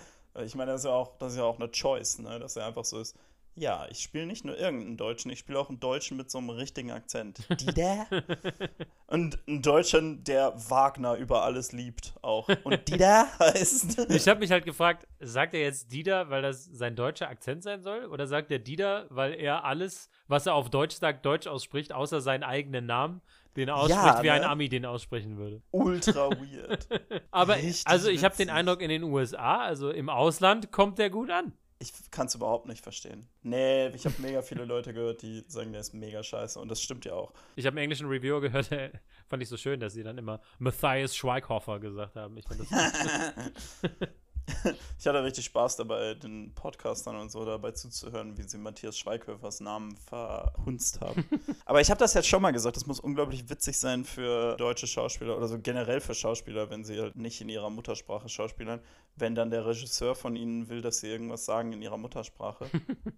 Ich meine, das ist ja auch, das ist ja auch eine Choice, ne? Dass er einfach so ist, ja, ich spiele nicht nur irgendeinen Deutschen, ich spiele auch einen Deutschen mit so einem richtigen Akzent. Dida? Und einen Deutschen, der Wagner über alles liebt auch. Und Dida heißt... Ich habe mich halt gefragt, sagt er jetzt Dida, weil das sein deutscher Akzent sein soll? Oder sagt er Dida, weil er alles, was er auf Deutsch sagt, deutsch ausspricht, außer seinen eigenen Namen? Den ausspricht, ja, ne? Wie ein Ami den aussprechen würde. Ultra weird. Aber richtig, also ich habe den Eindruck, in den U S A, also im Ausland, kommt der gut an. Ich kann es überhaupt nicht verstehen. Nee, ich habe mega viele Leute gehört, die sagen, der ist mega scheiße. Und das stimmt ja auch. Ich habe einen englischen Reviewer gehört, der fand ich so schön, dass sie dann immer Matthias Schweighöfer gesagt haben. Ich fand das gut. Ich hatte richtig Spaß dabei, den Podcastern und so dabei zuzuhören, wie sie Matthias Schweighöfers Namen verhunzt haben. Aber ich habe das jetzt schon mal gesagt, das muss unglaublich witzig sein für deutsche Schauspieler oder so generell für Schauspieler, wenn sie halt nicht in ihrer Muttersprache schauspielern, wenn dann der Regisseur von ihnen will, dass sie irgendwas sagen in ihrer Muttersprache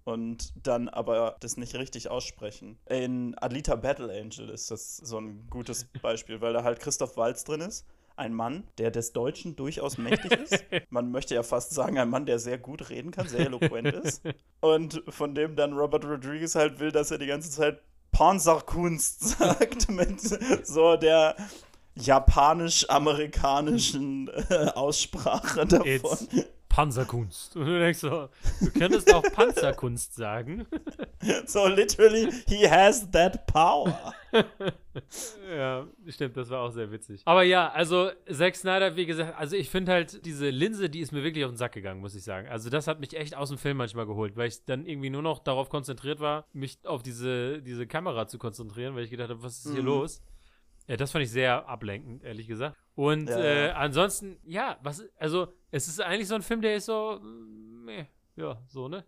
und dann aber das nicht richtig aussprechen. In Alita Battle Angel ist das so ein gutes Beispiel, weil da halt Christoph Waltz drin ist. Ein Mann, der des Deutschen durchaus mächtig ist. Man möchte ja fast sagen, ein Mann, der sehr gut reden kann, sehr eloquent ist. Und von dem dann Robert Rodriguez halt will, dass er die ganze Zeit Panzerkunst sagt mit so der japanisch-amerikanischen äh, Aussprache davon. It's Panzerkunst. Und du denkst so, du könntest auch Panzerkunst sagen. So literally, he has that power. Ja, stimmt, das war auch sehr witzig. Aber ja, also Zack Snyder, wie gesagt, also ich finde halt, diese Linse, die ist mir wirklich auf den Sack gegangen, muss ich sagen. Also das hat mich echt aus dem Film manchmal geholt, weil ich dann irgendwie nur noch darauf konzentriert war, mich auf diese, diese Kamera zu konzentrieren, weil ich gedacht habe, was ist hier mhm. los? Ja, das fand ich sehr ablenkend, ehrlich gesagt. Und ja, äh, ja. ansonsten, ja, was, also es ist eigentlich so ein Film, der ist so, meh, ja, so, ne?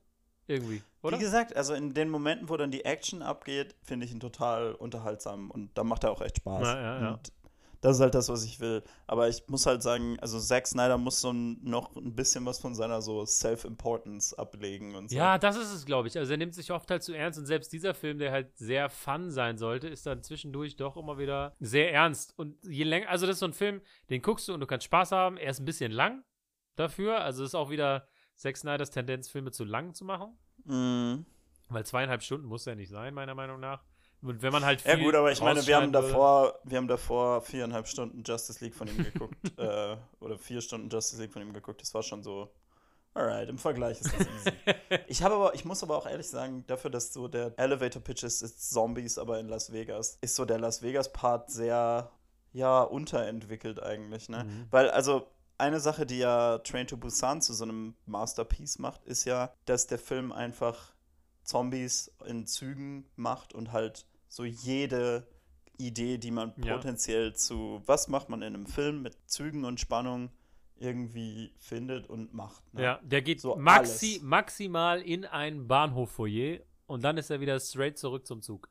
Irgendwie, oder? Wie gesagt, also in den Momenten, wo dann die Action abgeht, finde ich ihn total unterhaltsam und da macht er auch echt Spaß. Ja, ja, ja. Und das ist halt das, was ich will. Aber ich muss halt sagen, also Zack Snyder muss so noch ein bisschen was von seiner so Self-Importance ablegen und so. Ja, das ist es, glaube ich. Also er nimmt sich oft halt zu ernst und selbst dieser Film, der halt sehr fun sein sollte, ist dann zwischendurch doch immer wieder sehr ernst. Und je länger, also das ist so ein Film, den guckst du und du kannst Spaß haben. Er ist ein bisschen lang dafür, also ist auch wieder Zack Snyders Tendenz, Filme zu lang zu machen. Mm. Weil zweieinhalb Stunden muss ja nicht sein, meiner Meinung nach. Und wenn man halt viel. Ja, gut, aber ich meine, wir haben, davor, wir haben davor viereinhalb Stunden Justice League von ihm geguckt. äh, oder vier Stunden Justice League von ihm geguckt. Das war schon so. Alright, im Vergleich ist das easy. ich, habe aber, ich muss aber auch ehrlich sagen, dafür, dass so der Elevator-Pitch ist, ist Zombies, aber in Las Vegas, ist so der Las Vegas-Part sehr, ja, unterentwickelt eigentlich, ne? Mhm. Weil, also. Eine Sache, die ja Train to Busan zu so einem Masterpiece macht, ist ja, dass der Film einfach Zombies in Zügen macht und halt so jede Idee, die man ja. potenziell zu, was macht man in einem Film mit Zügen und Spannung, irgendwie findet und macht. Ne? Ja, der geht so maxi- maximal in einen Bahnhoffoyer. Und dann ist er wieder straight zurück zum Zug.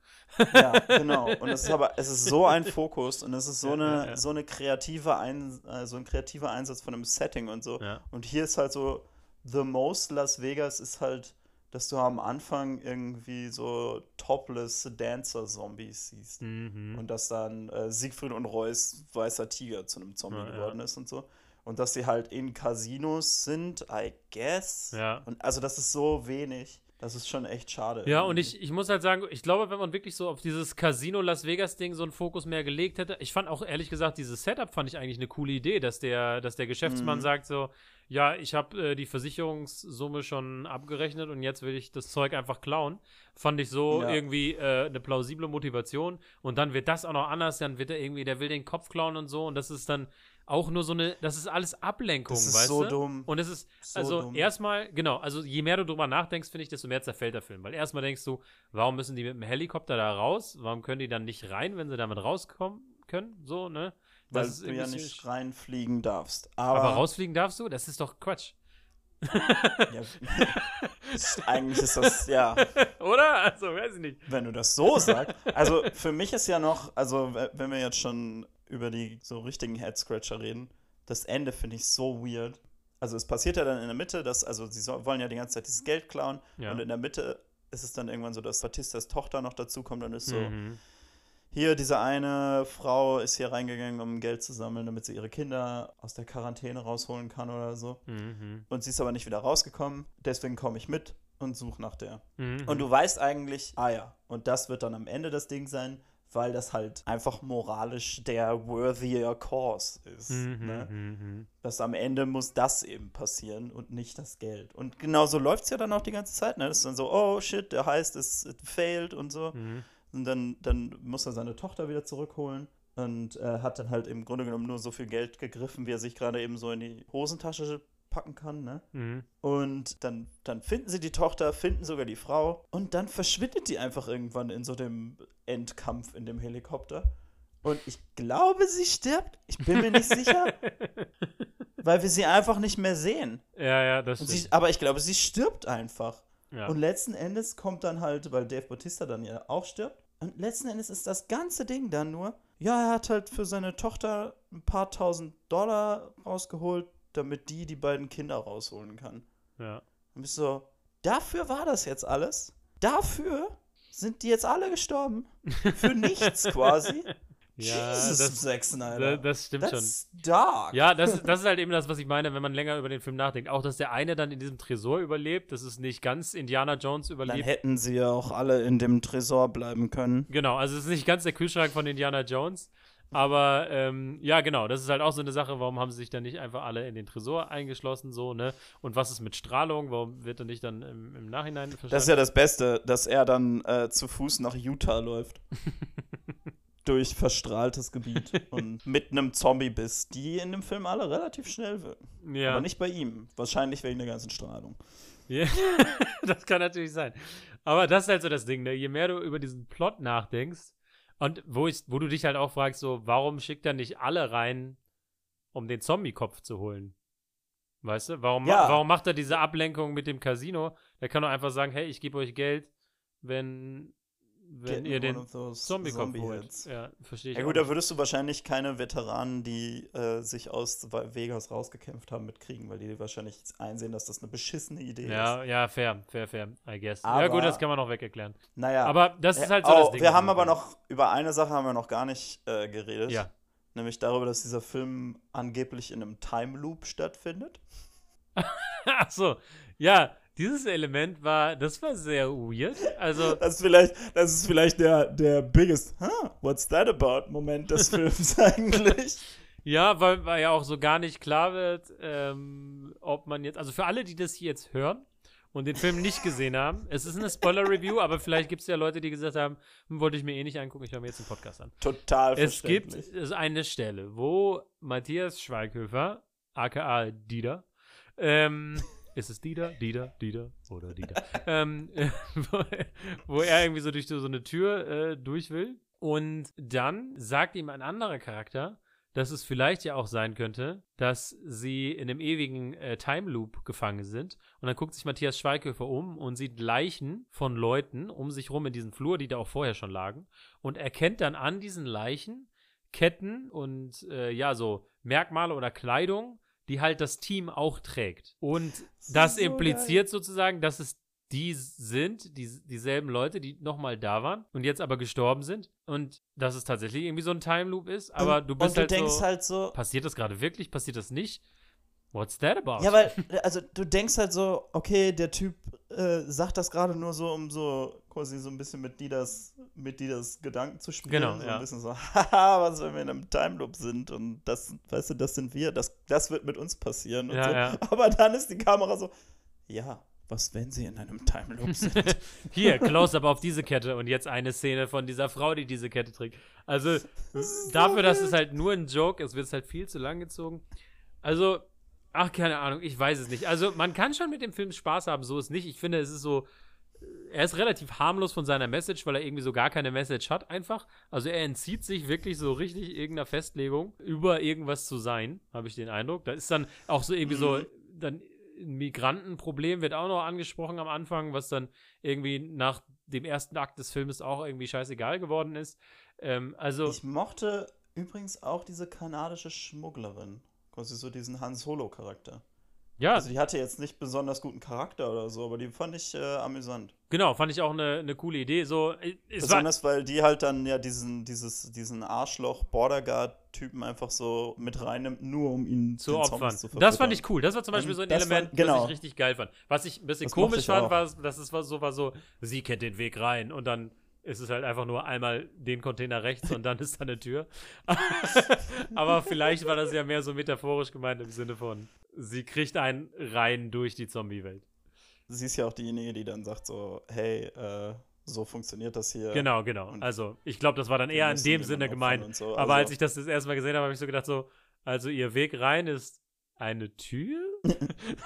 Ja, genau. Und es ist aber, es ist so ein Fokus und es ist so, ja, eine, ja, ja. so, eine kreative ein, äh, so ein kreativer Einsatz von einem Setting und so. Ja. Und hier ist halt so, the most Las Vegas ist halt, dass du am Anfang irgendwie so topless Dancer-Zombies siehst. Mhm. Und dass dann äh, Siegfried und Roy's weißer Tiger zu einem Zombie ja, geworden ja. ist und so. Und dass sie halt in Casinos sind, I guess. Ja. Und also das ist so wenig. Das ist schon echt schade. Ja, irgendwie. Und ich, ich muss halt sagen, ich glaube, wenn man wirklich so auf dieses Casino-Las Vegas-Ding so einen Fokus mehr gelegt hätte, ich fand auch ehrlich gesagt, dieses Setup fand ich eigentlich eine coole Idee, dass der, dass der Geschäftsmann mhm. sagt so, ja, ich habe äh, die Versicherungssumme schon abgerechnet und jetzt will ich das Zeug einfach klauen. Fand ich so ja. irgendwie äh, eine plausible Motivation. Und dann wird das auch noch anders, dann wird er irgendwie, der will den Kopf klauen und so und das ist dann auch nur so eine, das ist alles Ablenkung, das ist weißt so du? Dumm. Und es ist, so also erstmal, genau, also je mehr du drüber nachdenkst, finde ich, desto mehr zerfällt der Film. Weil erstmal denkst du, warum müssen die mit dem Helikopter da raus? Warum können die dann nicht rein, wenn sie damit rauskommen können? So, ne? Das Weil ist du ja nicht reinfliegen darfst. Aber, aber rausfliegen darfst du? Das ist doch Quatsch. Ja, eigentlich ist das, ja. Oder? Also, weiß ich nicht. Wenn du das so sagst. Also, für mich ist ja noch, also, wenn wir jetzt schon über die so richtigen Headscratcher reden, das Ende finde ich so weird. Also, es passiert ja dann in der Mitte, dass, also, sie so, wollen ja die ganze Zeit dieses Geld klauen. Ja. Und in der Mitte ist es dann irgendwann so, dass Bautistas Tochter noch dazukommt und ist so, mhm. hier, diese eine Frau ist hier reingegangen, um Geld zu sammeln, damit sie ihre Kinder aus der Quarantäne rausholen kann oder so. Mhm. Und sie ist aber nicht wieder rausgekommen, deswegen komme ich mit und suche nach der. Mhm. Und du weißt eigentlich, ah ja, und das wird dann am Ende das Ding sein, weil das halt einfach moralisch der worthier Cause ist. Mhm. Ne? Mhm. Dass am Ende muss das eben passieren und nicht das Geld. Und genauso läuft es ja dann auch die ganze Zeit. Ne? Das ist dann so, oh shit, der heißt, es failed und so. Mhm. Und dann, dann muss er seine Tochter wieder zurückholen und äh, hat dann halt im Grunde genommen nur so viel Geld gegriffen, wie er sich gerade eben so in die Hosentasche packen kann, ne? Mhm. Und dann, dann finden sie die Tochter, finden sogar die Frau und dann verschwindet die einfach irgendwann in so dem Endkampf in dem Helikopter. Und ich glaube, sie stirbt. Ich bin mir nicht sicher. Weil wir sie einfach nicht mehr sehen. Ja, ja, das und stimmt. Sie, aber ich glaube, sie stirbt einfach. Ja. Und letzten Endes kommt dann halt, weil Dave Bautista dann ja auch stirbt, und letzten Endes ist das ganze Ding dann nur, ja, er hat halt für seine Tochter ein paar tausend Dollar rausgeholt, damit die die beiden Kinder rausholen kann. Ja. Und bist so, dafür war das jetzt alles? Dafür sind die jetzt alle gestorben? Für nichts quasi? Ja, Jesus, das, Zack Snyder. Das stimmt That's schon. Dark. Ja, das, das ist halt eben das, was ich meine, wenn man länger über den Film nachdenkt. Auch, dass der eine dann in diesem Tresor überlebt, das ist nicht ganz Indiana Jones überlebt. Dann hätten sie ja auch alle in dem Tresor bleiben können. Genau, also es ist nicht ganz der Kühlschrank von Indiana Jones. Aber, ähm, ja, genau, das ist halt auch so eine Sache, warum haben sie sich dann nicht einfach alle in den Tresor eingeschlossen, so, ne? Und was ist mit Strahlung? Warum wird er nicht dann im, im Nachhinein verstanden? Das ist ja das Beste, dass er dann äh, zu Fuß nach Utah läuft. Durch verstrahltes Gebiet und mit einem Zombie-Biss, die in dem Film alle relativ schnell wirken. Ja. Aber nicht bei ihm. Wahrscheinlich wegen der ganzen Strahlung. Yeah. Das kann natürlich sein. Aber das ist halt so das Ding, ne? Je mehr du über diesen Plot nachdenkst und wo, ich, wo du dich halt auch fragst, so, warum schickt er nicht alle rein, um den Zombie-Kopf zu holen? Weißt du? Warum, ja. warum macht er diese Ablenkung mit dem Casino? Er kann doch einfach sagen, hey, ich gebe euch Geld, wenn... Wenn Get ihr den Zombie-Kopf holt. Ja, verstehe ich. Ja gut, da würdest du wahrscheinlich keine Veteranen, die äh, sich aus Vegas rausgekämpft haben, mitkriegen, weil die wahrscheinlich einsehen, dass das eine beschissene Idee ja, ist. Ja, fair, fair, fair, I guess. Aber, ja gut, das kann man noch wegerklären. Naja. Aber das ist halt so oh, das Ding. Wir haben aber noch, über eine Sache haben wir noch gar nicht äh, geredet. Ja. Nämlich darüber, dass dieser Film angeblich in einem Time-Loop stattfindet. Ach so, ja. Dieses Element war, das war sehr weird. Also das ist vielleicht, das ist vielleicht der, der biggest, huh, what's that about Moment des Films eigentlich. Ja, weil, weil ja auch so gar nicht klar wird, ähm, ob man jetzt, also für alle, die das hier jetzt hören und den Film nicht gesehen haben, es ist eine Spoiler-Review, aber vielleicht gibt es ja Leute, die gesagt haben, wollte ich mir eh nicht angucken, ich höre mir jetzt den Podcast an. Total verständlich. Es gibt es eine Stelle, wo Matthias Schweighöfer, aka Dieter, ähm, Ist es Dieter, Dieter, Dieter oder Dieter? ähm, äh, wo, wo er irgendwie so durch so eine Tür äh, durch will. Und dann sagt ihm ein anderer Charakter, dass es vielleicht ja auch sein könnte, dass sie in einem ewigen äh, Time-Loop gefangen sind. Und dann guckt sich Matthias Schweighöfer um und sieht Leichen von Leuten um sich rum in diesem Flur, die da auch vorher schon lagen. Und erkennt dann an diesen Leichen Ketten und äh, ja, so Merkmale oder Kleidung, die halt das Team auch trägt. Und das, das so impliziert geil. sozusagen, dass es die sind, die, dieselben Leute, die nochmal da waren und jetzt aber gestorben sind. Und dass es tatsächlich irgendwie so ein Time-Loop ist. Aber und, du bist und halt, du denkst so, halt so, passiert das gerade wirklich? Passiert das nicht? What's that about? Ja, weil, also du denkst halt so, okay, der Typ äh, sagt das gerade nur so, um so quasi so ein bisschen mit die das, mit die das Gedanken zu spielen. Genau, so ja. ein bisschen so, haha, was, wenn wir in einem Timeloop sind und das, weißt du, das sind wir, das, das wird mit uns passieren und ja, so. Ja. Aber dann ist die Kamera so, ja, was, wenn sie in einem Timeloop sind? Hier, Close-Up auf diese Kette und jetzt eine Szene von dieser Frau, die diese Kette trägt. Also, das dafür, dass es halt nur ein Joke ist, wird es halt viel zu lang gezogen. Also, ach, keine Ahnung, ich weiß es nicht. Also, man kann schon mit dem Film Spaß haben, so ist nicht. Ich finde, es ist so, er ist relativ harmlos von seiner Message, weil er irgendwie so gar keine Message hat einfach. Also, er entzieht sich wirklich so richtig irgendeiner Festlegung, über irgendwas zu sein, habe ich den Eindruck. Da ist dann auch so irgendwie so, dann Migrantenproblem wird auch noch angesprochen am Anfang, was dann irgendwie nach dem ersten Akt des Filmes auch irgendwie scheißegal geworden ist. Ähm, also ich mochte übrigens auch diese kanadische Schmugglerin, quasi so diesen Han-Solo-Charakter. Ja. Also die hatte jetzt nicht besonders guten Charakter oder so, aber die fand ich äh, amüsant. Genau, fand ich auch eine ne coole Idee. So, es besonders, war, weil die halt dann ja diesen, dieses, diesen Arschloch-Borderguard-Typen einfach so mit reinnimmt, nur um ihn zu opfern. Zu das fand ich cool. Das war zum Beispiel so ein das Element, war, genau. das ich richtig geil fand. Was ich ein bisschen das komisch fand, auch. war, dass es war so war so, sie kennt den Weg rein und dann ist es halt einfach nur einmal den Container rechts und dann ist da eine Tür. Aber vielleicht war das ja mehr so metaphorisch gemeint im Sinne von, sie kriegt einen rein durch die Zombie-Welt. Sie ist ja auch diejenige, die dann sagt so, hey, äh, so funktioniert das hier. Genau, genau. Und also ich glaube, das war dann eher in dem Sinne gemeint. So. Aber also, als ich das das erste Mal gesehen habe, habe ich so gedacht so, also ihr Weg rein ist eine Tür?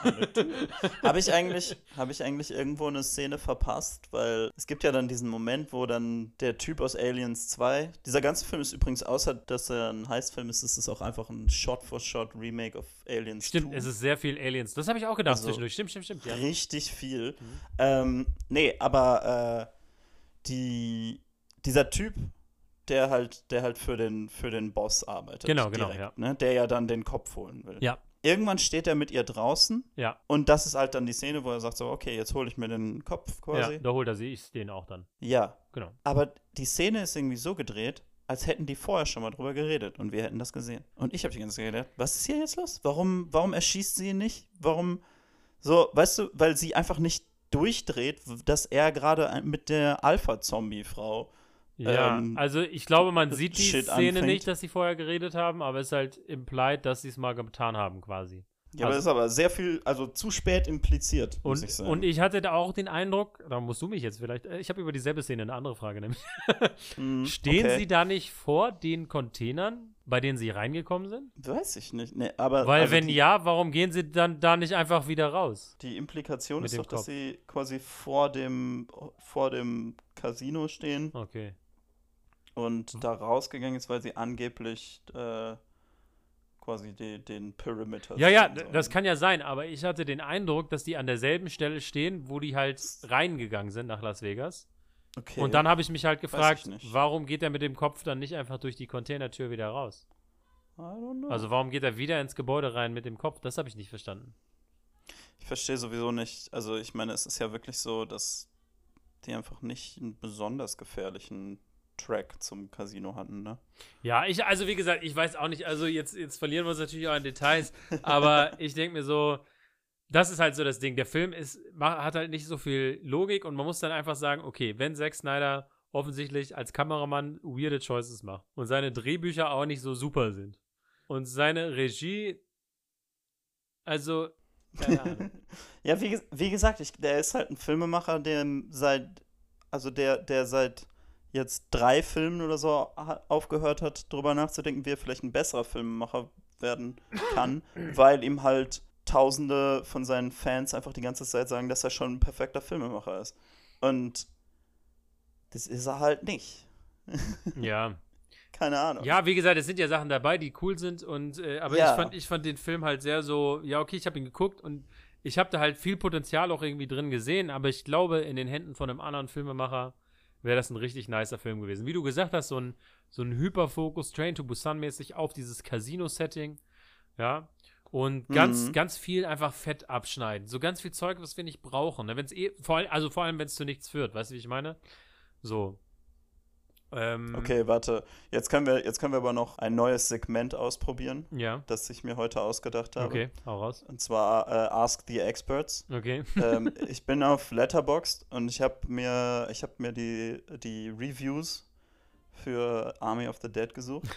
Eine Tür. Habe ich eigentlich, habe ich eigentlich irgendwo eine Szene verpasst, weil es gibt ja dann diesen Moment, wo dann der Typ aus Aliens zwei, dieser ganze Film ist übrigens, außer dass er ein Heist-Film ist, ist es auch einfach ein Shot-for-Shot-Remake of Aliens stimmt, two. Es ist sehr viel Aliens. Das habe ich auch gedacht also, zwischendurch. Stimmt, stimmt, stimmt. Ja. Richtig viel. Mhm. Ähm, nee, aber äh, die, dieser Typ Der halt, der halt für den, für den Boss arbeitet. Genau, direkt, genau, ja. Ne? Der ja dann den Kopf holen will. Ja. Irgendwann steht er mit ihr draußen. Ja. Und das ist halt dann die Szene, wo er sagt so, okay, jetzt hole ich mir den Kopf quasi. Ja, da holt er sie, ich den auch dann. Ja. Genau. Aber die Szene ist irgendwie so gedreht, als hätten die vorher schon mal drüber geredet und wir hätten das gesehen. Und ich habe die ganze Zeit gedacht, was ist hier jetzt los? Warum, warum erschießt sie ihn nicht? Warum, so, weißt du, weil sie einfach nicht durchdreht, dass er gerade mit der Alpha-Zombie-Frau Ja, ähm, also ich glaube, man sieht die Shit Szene anfängt. nicht, dass sie vorher geredet haben, aber es ist halt implied, dass sie es mal getan haben quasi. Ja, also, aber das ist aber sehr viel, also zu spät impliziert, und, muss ich sagen. Und ich hatte da auch den Eindruck, da musst du mich jetzt vielleicht, ich habe über dieselbe Szene eine andere Frage nämlich. Mm, Stehen okay. sie da nicht vor den Containern, bei denen sie reingekommen sind? Weiß ich nicht. Nee, aber, Weil also wenn die, ja, warum gehen sie dann da nicht einfach wieder raus? Die Implikation ist doch, Kopf. dass sie quasi vor dem, vor dem Casino stehen. Okay. Und da rausgegangen ist, weil sie angeblich äh, quasi die, den Perimeter. Ja, ja, sollen. Das kann ja sein, aber ich hatte den Eindruck, dass die an derselben Stelle stehen, wo die halt reingegangen sind nach Las Vegas. Okay. Und dann habe ich mich halt gefragt, warum geht er mit dem Kopf dann nicht einfach durch die Containertür wieder raus? I don't know. Also warum geht er wieder ins Gebäude rein mit dem Kopf? Das habe ich nicht verstanden. Ich verstehe sowieso nicht. Also ich meine, es ist ja wirklich so, dass die einfach nicht einen besonders gefährlichen Track zum Casino hatten, ne? Ja, ich, also wie gesagt, ich weiß auch nicht, also jetzt, jetzt verlieren wir uns natürlich auch in Details, aber ich denke mir so, das ist halt so das Ding, der Film ist, hat halt nicht so viel Logik und man muss dann einfach sagen, okay, wenn Zack Snyder offensichtlich als Kameramann weirde Choices macht und seine Drehbücher auch nicht so super sind und seine Regie, also, keine Ahnung. Ja, wie, wie gesagt, ich, der ist halt ein Filmemacher, der seit, also der, der seit jetzt drei Filmen oder so aufgehört hat, drüber nachzudenken, wie er vielleicht ein besserer Filmemacher werden kann, weil ihm halt Tausende von seinen Fans einfach die ganze Zeit sagen, dass er schon ein perfekter Filmemacher ist. Und das ist er halt nicht. Ja. Keine Ahnung. Ja, wie gesagt, es sind ja Sachen dabei, die cool sind und äh, aber ja. ich fand, ich fand den Film halt sehr so, ja okay, ich habe ihn geguckt und ich habe da halt viel Potenzial auch irgendwie drin gesehen, aber ich glaube, in den Händen von einem anderen Filmemacher wäre das ein richtig nicer Film gewesen. Wie du gesagt hast, so ein, so ein Hyperfokus, Train to Busan mäßig auf dieses Casino-Setting, ja, und ganz, mhm. ganz viel einfach fett abschneiden. So ganz viel Zeug, was wir nicht brauchen. Ne? Wenn's eh, vor, also vor allem, wenn es zu nichts führt, weißt du, wie ich meine? So. Ähm, okay, warte. Jetzt können, wir, jetzt können wir aber noch ein neues Segment ausprobieren, ja. das ich mir heute ausgedacht habe. Okay, hau raus. Und zwar äh, Ask the Experts. Okay. ähm, ich bin auf Letterboxd und ich habe mir, ich hab mir die, die Reviews für Army of the Dead gesucht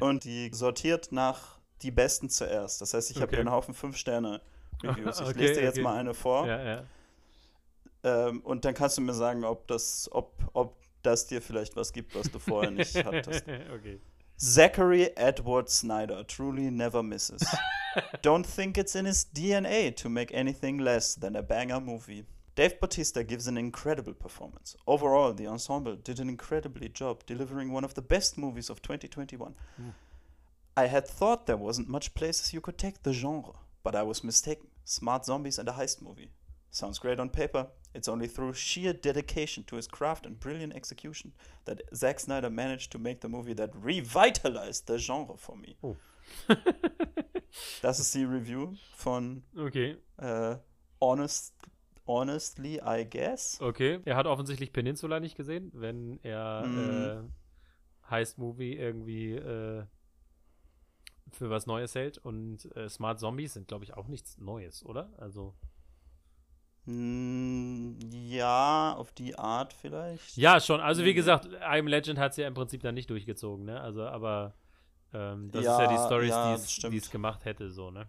und die sortiert nach die besten zuerst. Das heißt, ich okay. habe hier einen Haufen fünf Sterne Reviews. Ich okay, lese dir jetzt okay. mal eine vor. Ja, ja. Ähm, und dann kannst du mir sagen, ob das, ob, ob dass dir vielleicht was gibt, was du vorher nicht hattest. Okay. Zachary Edward Snyder truly never misses. Don't think it's in his D N A to make anything less than a banger movie. Dave Bautista gives an incredible performance. Overall, the ensemble did an incredibly job delivering one of the best movies of twenty twenty-one. Mm. I had thought there wasn't much places you could take the genre. But I was mistaken. Smart zombies and a heist movie. Sounds great on paper. It's only through sheer dedication to his craft and brilliant execution that Zack Snyder managed to make the movie that revitalized the genre for me. Oh. Das ist die Review von okay. äh, Honest, Honestly, I Guess. Okay, er hat offensichtlich Peninsula nicht gesehen, wenn er mm. äh, Heist-Movie irgendwie äh, für was Neues hält. Und äh, Smart Zombies sind, glaube ich, auch nichts Neues, oder? Also mm, ja, auf die Art vielleicht. Ja, schon. Also wie gesagt, I Am Legend hat es ja im Prinzip dann nicht durchgezogen, ne? Also, aber Ähm, das ja, ist ja die Storys, ja, die es gemacht hätte, so, ne?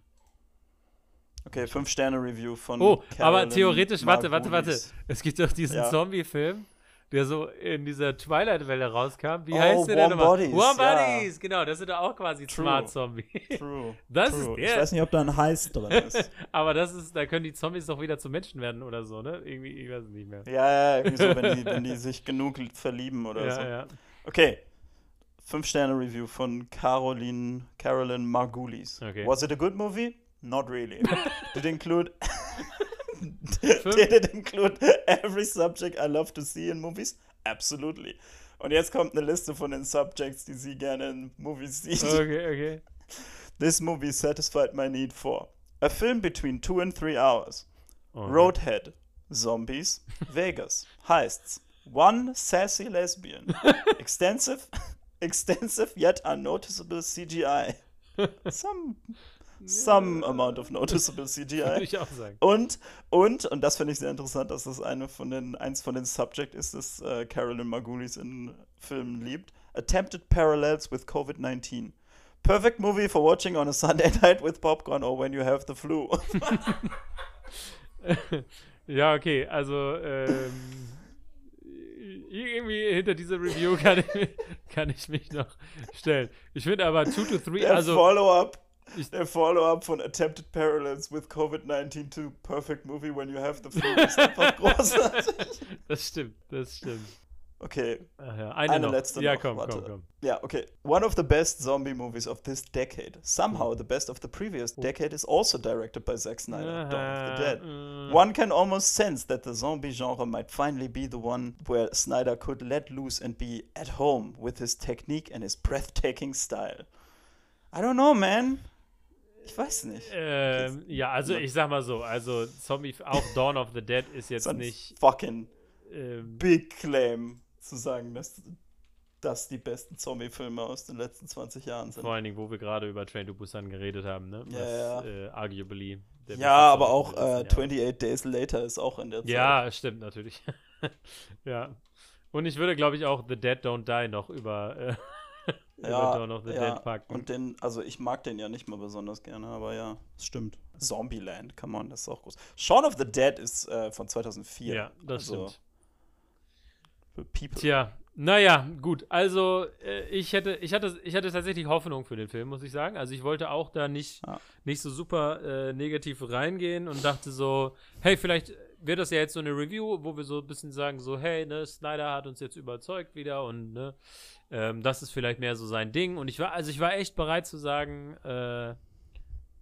Okay, fünf Sterne Review von Oh, Carolyn aber theoretisch, warte, warte, warte. Es gibt doch diesen ja. Zombie-Film, der so in dieser Twilight-Welle rauskam. Wie oh, heißt der denn nochmal? Warm Bodies, ja. Genau, das sind da auch quasi True. Smart Zombie. True, das True. Ist der. Ich weiß nicht, ob da ein Heiß drin ist. Aber das ist, da können die Zombies doch wieder zu Menschen werden oder so, ne? Irgendwie, ich weiß es nicht mehr. Ja, ja, irgendwie so, wenn die, wenn die sich genug verlieben oder ja, so. Ja. Okay. Fünf-Sterne-Review von Caroline, Carolyn Margulies. Okay. Was it a good movie? Not really. Did include Did it include every subject I love to see in movies? Absolutely. Und jetzt kommt eine Liste von den Subjects, die sie gerne in Movies sieht. Okay, okay. This movie satisfied my need for a film between two and three hours. Okay. Roadhead. Zombies. Vegas. Heists. One sassy lesbian. Extensive... Extensive yet unnoticeable C G I. Some, some amount of noticeable C G I. Würde ich auch sagen. Und, und, und das finde ich sehr interessant, dass das eine von den, eins von den Subject ist, das äh, Carolyn Margulies in Filmen liebt. Attempted Parallels with Covid nineteen. Perfect movie for watching on a Sunday night with popcorn or when you have the flu. Ja, okay, also, ähm... irgendwie hinter dieser Review kann ich, kann ich mich noch stellen. Ich finde aber two to three, also... Follow-up, der Follow-up von Attempted Parallels with Covid nineteen to Perfect Movie When You Have the Flu ist einfach großartig. Das stimmt, das stimmt. Okay. Ach ja, eine eine letzte ja, noch. Komm, Warte. komm, komm. Ja, okay. One of the best zombie movies of this decade. Somehow the best of the previous decade is also directed by Zack Snyder, uh-huh. Dawn of the Dead. Uh-huh. One can almost sense that the zombie genre might finally be the one where Snyder could let loose and be at home with his technique and his breathtaking style. I don't know, man. Ich weiß nicht. Ähm, ja, also ich sag mal so, also Zombie, auch Dawn of the Dead ist jetzt so nicht... fucking ähm, big claim. Zu sagen, dass das die besten Zombie-Filme aus den letzten zwanzig Jahren sind. Vor allen Dingen, wo wir gerade über Train to Busan geredet haben, ne? Ja, das, ja. Äh, arguably. Der ja, aber Zombie auch äh, twenty-eight Days Later ist auch in der Zeit. Ja, stimmt, natürlich. Ja. Und ich würde, glaube ich, auch The Dead Don't Die noch über, äh, ja, über Dawn of the ja. Dead packen. Und den, also ich mag den ja nicht mal besonders gerne, aber ja, es stimmt. Zombieland, come on, das ist auch groß. Shaun of the Dead ist äh, von zweitausendvier. Ja, das also, stimmt. People. Tja, naja, gut. Also, äh, ich hätte, ich hatte, ich hatte tatsächlich Hoffnung für den Film, muss ich sagen. Also, ich wollte auch da nicht, ah. nicht so super äh, negativ reingehen und dachte so, hey, vielleicht wird das ja jetzt so eine Review, wo wir so ein bisschen sagen, so, hey, ne, Snyder hat uns jetzt überzeugt wieder und ne, ähm, das ist vielleicht mehr so sein Ding. Und ich war, also ich war echt bereit zu sagen, äh,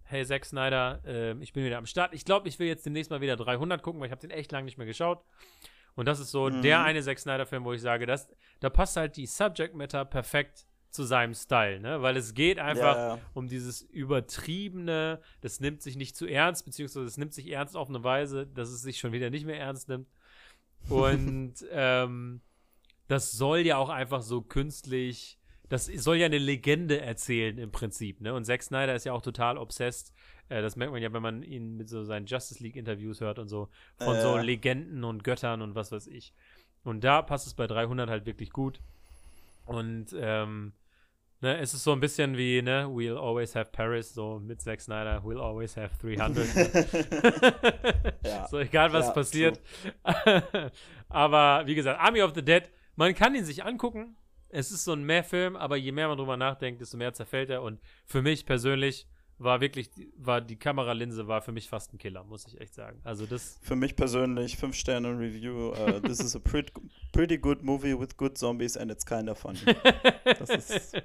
hey, Zack Snyder, äh, ich bin wieder am Start. Ich glaube, ich will jetzt demnächst mal wieder dreihundert gucken, weil ich habe den echt lange nicht mehr geschaut. Und das ist so mhm. der eine Zack Snyder-Film, wo ich sage, das, da passt halt die Subject Matter perfekt zu seinem Style, ne? Weil es geht einfach yeah. um dieses Übertriebene, das nimmt sich nicht zu ernst, beziehungsweise es nimmt sich ernst auf eine Weise, dass es sich schon wieder nicht mehr ernst nimmt. Und ähm, das soll ja auch einfach so künstlich, das soll ja eine Legende erzählen im Prinzip, ne? Und Zack Snyder ist ja auch total obsessed. Das merkt man ja, wenn man ihn mit so seinen Justice League-Interviews hört und so, von äh. so Legenden und Göttern und was weiß ich. Und da passt es bei dreihundert halt wirklich gut. Und ähm, ne, es ist so ein bisschen wie, ne, we'll always have Paris, so mit Zack Snyder, we'll always have three hundred. Ja. So egal, was ja, passiert. Aber wie gesagt, Army of the Dead, man kann ihn sich angucken. Es ist so ein Mehrfilm, aber je mehr man drüber nachdenkt, desto mehr zerfällt er. Und für mich persönlich war wirklich, war die Kameralinse war für mich fast ein Killer, muss ich echt sagen. Also das für mich persönlich, fünf Sterne Review, uh, this is a pretty, pretty good movie with good zombies and it's kind of funny. Das ist,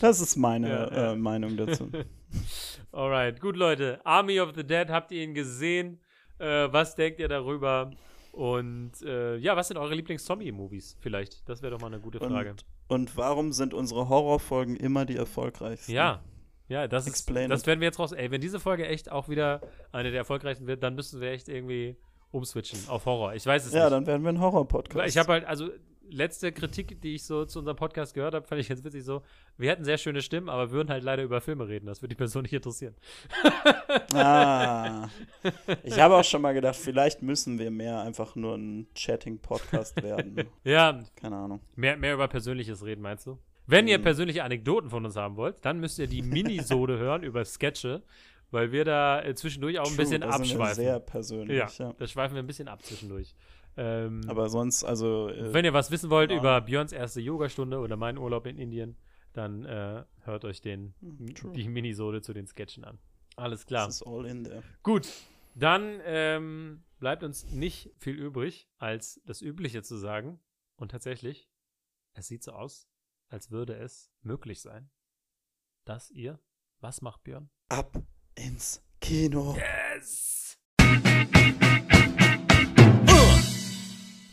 das ist meine ja, ja. Äh, Meinung dazu. Alright, gut, Leute. Army of the Dead, habt ihr ihn gesehen? Äh, was denkt ihr darüber? Und äh, ja, was sind eure Lieblings-Zombie-Movies vielleicht? Das wäre doch mal eine gute Frage. Und, und warum sind unsere Horrorfolgen immer die erfolgreichsten? Ja, ja, das ist, das werden wir jetzt raus. Ey, wenn diese Folge echt auch wieder eine der erfolgreichsten wird, dann müssen wir echt irgendwie umswitchen auf Horror. Ich weiß es ja, nicht. Ja, dann werden wir ein Horror-Podcast. Ich habe halt, also letzte Kritik, die ich so zu unserem Podcast gehört habe, fand ich ganz witzig so, wir hätten sehr schöne Stimmen, aber würden halt leider über Filme reden. Das würde die Person nicht interessieren. Ah. Ich habe auch schon mal gedacht, vielleicht müssen wir mehr einfach nur ein Chatting-Podcast werden. Ja. Keine Ahnung. Mehr, mehr über Persönliches reden, meinst du? Wenn ihr persönliche Anekdoten von uns haben wollt, dann müsst ihr die Minisode hören über Sketche, weil wir da zwischendurch auch ein True, bisschen das abschweifen. Sind wir sehr persönlich, ja, ja. Da schweifen wir ein bisschen ab zwischendurch. Ähm, Aber sonst, also äh, wenn ihr was wissen wollt ja. über Björns erste Yogastunde oder meinen Urlaub in Indien, dann äh, hört euch den, die Minisode zu den Sketchen an. Alles klar. Das ist all in there. Gut, dann ähm, bleibt uns nicht viel übrig, als das Übliche zu sagen. Und tatsächlich, es sieht so aus, als würde es möglich sein, dass ihr, was macht Björn? Ab ins Kino. Yes!